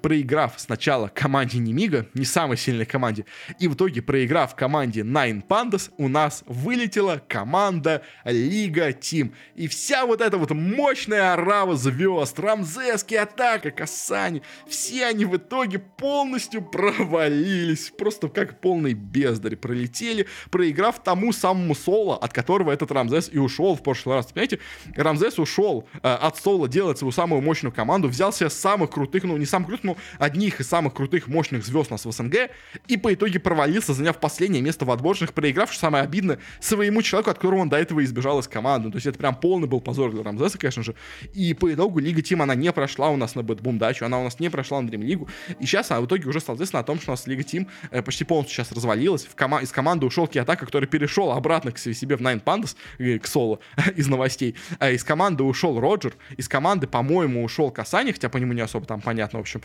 проиграв сначала команде Немига, не самой сильной команде, и в итоге проиграв команде Nine Pandas, у нас вылетела команда Лига Тим. И вся вот эта вот мощная орава звезд, Рамзески, Атака, Касани, все они в итоге полностью провалились, просто как полный бездарь пролетели, проиграв тому самому Соло, от которого этот Рамзес и ушел в прошлый раз. Понимаете, Рамзес ушел от Соло делать свою самую мощную команду, взял себе самых крутых, ну, не самых крутых, но одних из самых крутых мощных звезд у нас в СНГ, и по итоге провалился, заняв последнее место в отборочных, проиграв, что самое обидное, своему человеку, от которого он до этого избежал из команды. То есть это прям полный был позор для Рамзеса, конечно же. И по итогу Лига Тим, она не прошла у нас на Бэтбум дачу, она у нас не прошла на Дрим Лигу, и сейчас она в итоге уже стала известна о том, что у нас Лига Тим почти полностью сейчас развалилась, из команды ушел Киатака, который перешел обратно к себе в Nine Pandas, к Соло из новостей, из команды ушел Роджер, из команды, по-моему, ушел Касаня, хотя по нему не особо там понятно, в общем.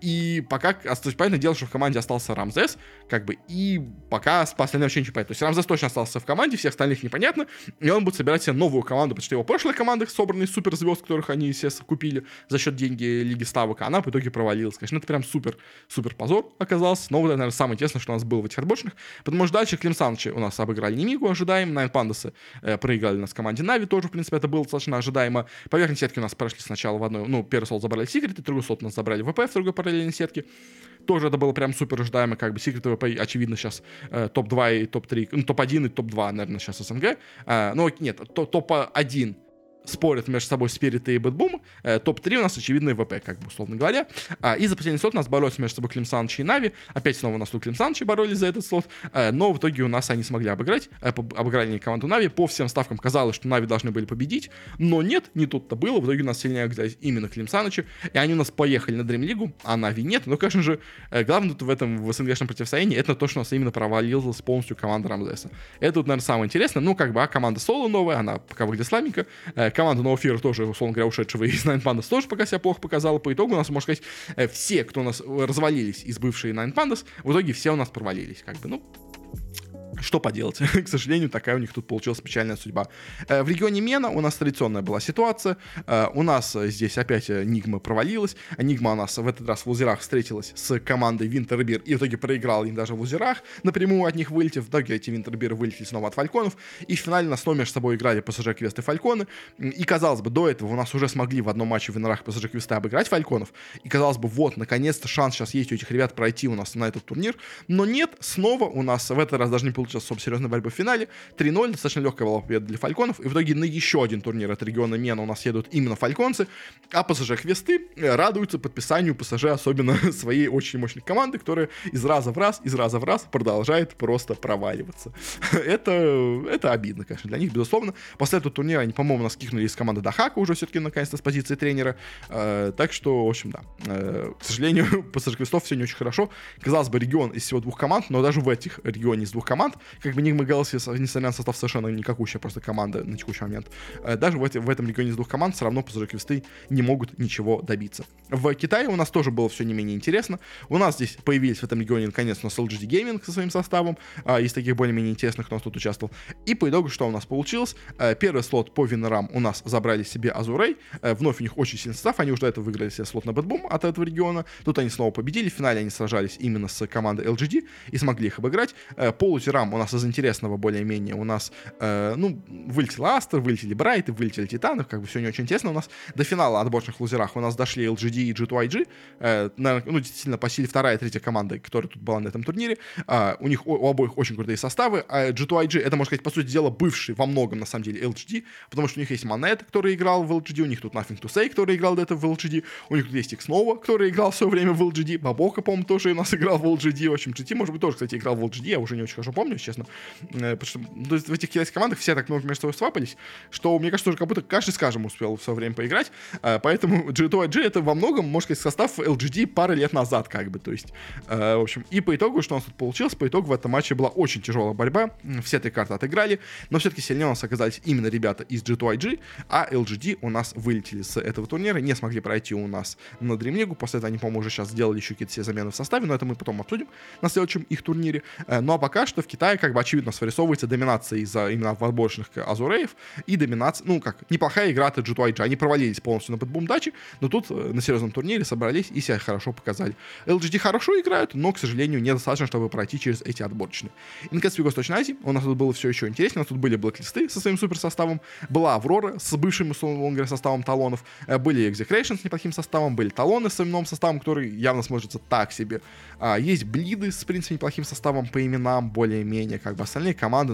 И пока, то есть, понятное дело, что в команде остался Рамзес, как бы, и пока с последним вообще ничего понятно. То есть Рамзес точно остался в команде, всех остальных непонятно, и он будет собирать себе новую команду, потому что его прошлая команда, собранные суперзвезд, которых они все купили за счет деньги Лиги Ставок, она в итоге провалилась. Конечно, это прям супер позор оказался, но вот это, наверное, самое интересное, что у нас было в этих отборочных, потому что дальше Клим Санычи у нас обыграли Немигу, ожидаем, Nine Pandas проиграли у нас команде Na'Vi, тоже, в принципе, это было достаточно ожидаемо. По верхней сетке у нас прошли сначала в одной, ну, первый слот забрали Секреты, другой слот у нас забрали ВП в другой параллельной сетке. Тоже это было прям супер ожидаемо, как бы Secret ВП, очевидно, сейчас топ-2 и топ-3, ну, топ-1 и топ-2, наверное, сейчас СНГ. Но нет, топ-1 спорят между собой Спириты и Бэтбум. Топ-3 у нас очевидный ВП, как бы, условно говоря. И за последний слот у нас боролись между собой Клим Саныч и Na'Vi. Опять снова у нас тут Клим Саныч боролись за этот слот. Но в итоге у нас они смогли обыграть. Обыграли команду Na'Vi. По всем ставкам казалось, что Na'Vi должны были победить. Но нет, не тут-то было. В итоге у нас сильнее оказались именно Клим Санычи. И они у нас поехали на Dream League, а Na'Vi нет. Но, конечно же, главное тут в этом в СНГ-шном противостоянии это то, что у нас именно провалилась полностью команда Рамзеса. Это тут, наверное, самое интересное. Ну, как бы, команда Соло новая, она пока выглядит слабенько. Команда NoFear тоже, условно говоря, ушедшего из Nine Pandas тоже пока себя плохо показала. По итогу у нас, можно сказать, все, кто у нас развалились из бывшей Nine Pandas, в итоге все у нас провалились, как бы, ну... Что поделать? К сожалению, такая у них тут получилась печальная судьба. В регионе Мена у нас традиционная была ситуация. У нас здесь опять Нигма провалилась. Нигма у нас в этот раз в лузерах встретилась с командой Винтербир и в итоге проиграла им даже в лузерах, напрямую от них вылетев. В итоге эти Винтербиры вылетели снова от Фальконов. И в финале у нас снова между собой играли ПСЖ-квесты Фальконы. И, казалось бы, до этого у нас уже смогли в одном матче в винорах ПСЖ-квесты обыграть Фальконов. И, казалось бы, вот, наконец-то шанс сейчас есть у этих ребят пройти у нас на этот турнир. Но нет, снова у нас в этот раз даже не получилось. Сейчас особо серьезная борьба в финале. 3-0, достаточно легкая была победа для Фальконов. И в итоге на еще один турнир от региона Мена у нас едут именно фальконцы. А ПСЖ-квесты радуются подписанию ПСЖ, особенно своей очень мощной команды, которая из раза в раз продолжает просто проваливаться. Это обидно, конечно, для них, безусловно. После этого турнира они, по-моему, нас кикнули из команды Дахака уже все-таки, наконец-то, с позиции тренера. Так что, в общем, да. К сожалению, ПСЖ-квестов все не очень хорошо. Казалось бы, регион из всего двух команд, но даже в этих регионе из двух команд как бы Нигма Галси, несмотря на состав совершенно никакущая просто команда на текущий момент. Даже в этом регионе из двух команд все равно ПСЖ-квесты не могут ничего добиться. В Китае у нас тоже было все не менее интересно. У нас здесь появились в этом регионе наконец у нас LGD Gaming со своим составом. Из таких более-менее интересных у нас тут участвовал. И по итогу что у нас получилось? Первый слот по винорам у нас забрали себе Азурей. Вновь у них очень сильный состав. Они уже до этого выиграли себе слот на Бэтбум от этого региона. Тут они снова победили. В финале они сражались именно с командой LGD и смогли их обыграть. По лузерам у нас из интересного более-менее у нас вылетела Астер, вылетели Брайты, вылетели Титаны, как бы все не очень интересно у нас. До финала отборочных лузерах у нас дошли LGD и G2IG, действительно по силе вторая и третья команда, которая тут была на этом турнире. У них у обоих очень крутые составы, а G2IG это, можно сказать, по сути дела бывший во многом, на самом деле, LGD, потому что у них есть Монет, который играл в LGD, у них тут Nothing to Say, который играл до этого в LGD, у них тут есть Икснова, который играл все время в LGD, Бабока, по-моему, тоже у нас играл в LGD, в общем, GT, может быть, тоже, кстати, играл в LGD, я уже не очень хорошо помню, честно. То есть в этих китайских командах все так много между собой свапались, что, мне кажется, уже как будто каждый, скажем, успел в свое время поиграть. Поэтому G2IG это во многом, можно сказать, состав LGD пары лет назад, как бы, то есть. В общем, и по итогу, что у нас тут получилось, по итогу в этом матче была очень тяжелая борьба. Все три карты отыграли, но все-таки сильнее у нас оказались именно ребята из G2IG, а LGD у нас вылетели с этого турнира, не смогли пройти у нас на Dream League. После этого они, по-моему, уже сейчас сделали еще какие-то все замены в составе, но это мы потом обсудим на следующем их турнире. Ну а пока что в Китае, как бы, очевидно, срисовывается доминация из-за именно отборочных Азуреев и доминация, неплохая игра от G2IG. Они провалились полностью на подбум-даче, но тут на серьезном турнире собрались и себя хорошо показали. LGD хорошо играют, но, к сожалению, недостаточно, чтобы пройти через эти отборочные. И, наконец, в Юго-Восточной Азии у нас тут было все еще интереснее. У нас тут были Блэклисты со своим суперсоставом, была Аврора с бывшим, условно говоря, составом Талонов, были Execration с неплохим составом, были Талоны с своим новым составом, который явно смотрится так себе. Есть Блиды с, в принципе, неплохим составом по именам, более-менее, как бы, остальные команды,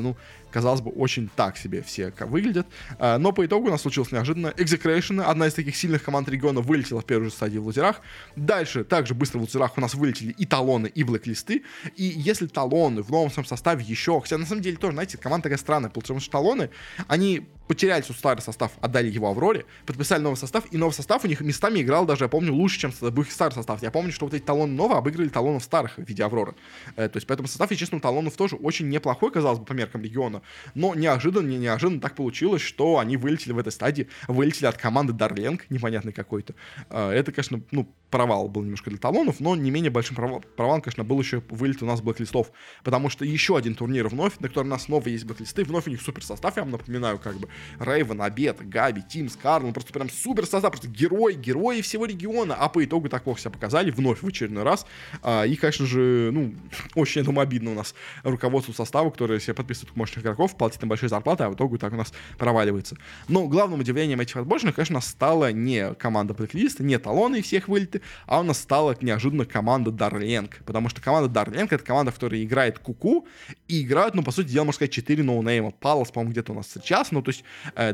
казалось бы, очень так себе все выглядят. Но по итогу у нас случилось неожиданно. Execration, одна из таких сильных команд региона, вылетела в первой же стадии в лузерах. Дальше, также быстро в лузерах у нас вылетели и Талоны, и Блэклисты. И если Талоны в новом своем составе еще... Хотя, на самом деле, тоже, знаете, команда такая странная. Потому что Талоны, они потеряли свой старый состав, отдали его Авроре, подписали новый состав, и новый состав у них местами играл даже, я помню, лучше, чем их старый состав. Я помню, что вот эти Талоны новые обыграли Талонов старых в виде Авроры. То есть, поэтому состав, естественно, у Талонов тоже очень неплохой, казалось бы, по меркам региона. Но неожиданно так получилось, что они вылетели в этой стадии, вылетели от команды Дарленг, непонятный какой-то. Это, конечно, провал был немножко для Талонов, но не менее большим провалом, конечно, был еще вылет у нас Блэклистов, потому что еще один турнир вновь, на котором у нас снова есть Блэклисты, вновь у них суперсостав, я вам напоминаю, как бы, Рейвен, Абет, Габи, Тимс, Карл, просто прям суперсостав, просто герои всего региона, а по итогу так плохо себя показали, вновь в очередной раз, и, конечно же, очень, я думаю, обидно у нас руководству состава, которое себе подписывает мощных игроков, платит на большие зарплаты, а в итоге так у нас проваливается. Но главным удивлением этих отборочных, конечно, стала не команда Blacklist, не Талоны и всех вылеты, а у нас стала неожиданно команда Дарленг, потому что команда Дарленг — это команда, в которой играет Куку, и играют, ну, по сути дела, можно сказать, 4 ноунейма. Палас, по-моему, где-то у нас сейчас, ну, то есть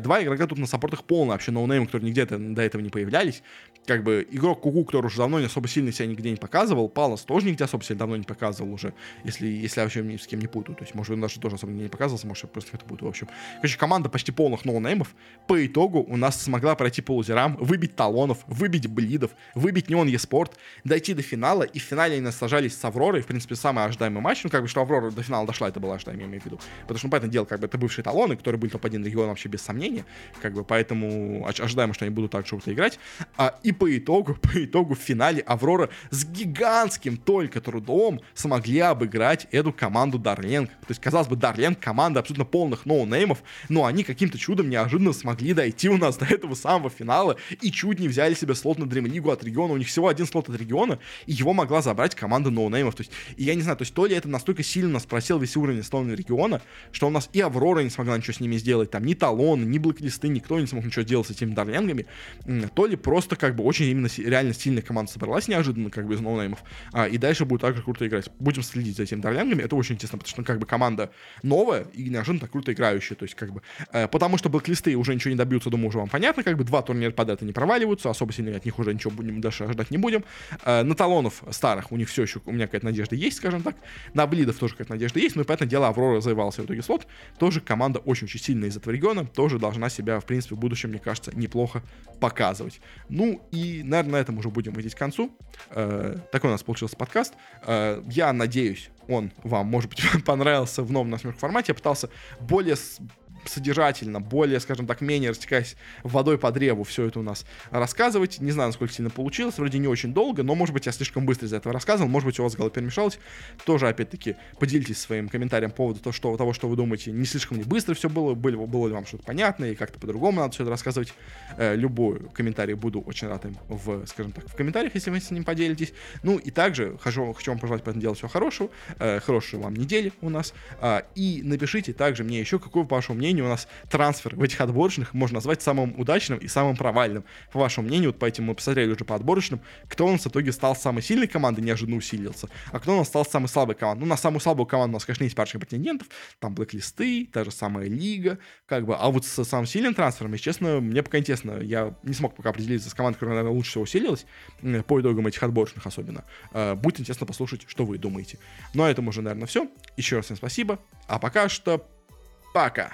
два игрока тут на саппортах полно вообще ноунейма, которые нигде до этого не появлялись. Как бы игрок Куку, который уже давно не особо сильно себя нигде не показывал, Палас тоже нигде особо себя давно не показывал уже, если я вообще ни с кем не путаю, то есть, может, он даже тоже особо не показывался, может, просто это будет, в общем. Короче, команда почти полных ноунеймов, по итогу у нас смогла пройти по лузерам, выбить Талонов, выбить Блидов, выбить Неон Еспорт, дойти до финала, и в финале они сражались с Авророй, в принципе, самый ожидаемый матч, ну, как бы, что Аврора до финала дошла, это была ожидаемая, я имею в виду, потому что, ну, понятное дело, как бы, это бывшие Талоны, которые были топ-1 регион вообще без сомнения, как бы, поэтому ожидаемо, что они будут так шутко играть, и по итогу в финале Аврора с гигантским только трудом смогли обыграть эту команду Дарленг. То есть, казалось бы, Дарленг — команда абсолютно полных ноунеймов, но они каким-то чудом неожиданно смогли дойти у нас до этого самого финала и чуть не взяли себе слот на Дримлигу от региона. У них всего один слот от региона, и его могла забрать команда ноунеймов. То есть, и я не знаю, то есть, то ли это настолько сильно нас просел весь уровень основного региона, что у нас и Аврора не смогла ничего с ними сделать, там ни Талоны, ни Блэклисты, никто не смог ничего делать с этими Дарленгами, то ли просто как бы очень именно реально сильная команда собралась неожиданно, как бы, из ноунеймов, и дальше будет также круто играть. Будем следить за этими Дарленгами, это очень интересно, потому что, ну, как бы, команда новая и неожиданно так круто играющая, то есть, как бы, потому что Блэклисты уже ничего не добьются, думаю, уже вам понятно, как бы, два турнира подряд они проваливаются, особо сильно от них уже ничего будем даже ожидать не будем. На Талонов старых у них все еще, у меня какая-то надежда есть, скажем так, на Блидов тоже какая-то надежда есть, но, понятное дело, Аврора завоевался в итоге слот, тоже команда очень-очень сильная из этого региона, тоже должна себя, в принципе, в будущем, мне кажется, неплохо показывать. Ну, и, наверное, на этом уже будем выйти к концу. Такой у нас получился подкаст. Я надеюсь, он вам, может быть, понравился в новом насмешку формате. Я пытался более содержательно, более, скажем так, менее растекаясь водой по древу, все это у нас рассказывать. Не знаю, насколько сильно получилось, вроде не очень долго, но, может быть, я слишком быстро из-за этого рассказывал, может быть, у вас в голове перемешалось. Тоже, опять-таки, поделитесь своим комментарием по поводу того, что вы думаете, не слишком ли быстро все было ли вам что-то понятно, и как-то по-другому надо все это рассказывать. Любой комментарий буду очень рад им, скажем так, в комментариях, если вы с ним поделитесь. Ну, и также хочу вам пожелать по этому делу всего хорошего, хорошей вам недели у нас, и напишите также мне еще, какое, по вашему мнению, у нас трансфер в этих отборочных можно назвать самым удачным и самым провальным. По вашему мнению, вот по этим мы посмотрели уже по отборочным, кто у нас в итоге стал самой сильной командой, неожиданно усилился, а кто у нас стал самой слабой командой. Ну, на самую слабую команду у нас, конечно, есть парочка претендентов, там Блэклисты, та же самая Лига, как бы, а вот с самым сильным трансфером, если честно, мне пока интересно, я не смог пока определиться с командой, которая, наверное, лучше всего усилилась, по итогам этих отборочных особенно. Будет интересно послушать, что вы думаете. Ну, а это уже, наверное, все. Еще раз всем спасибо, а пока что пока!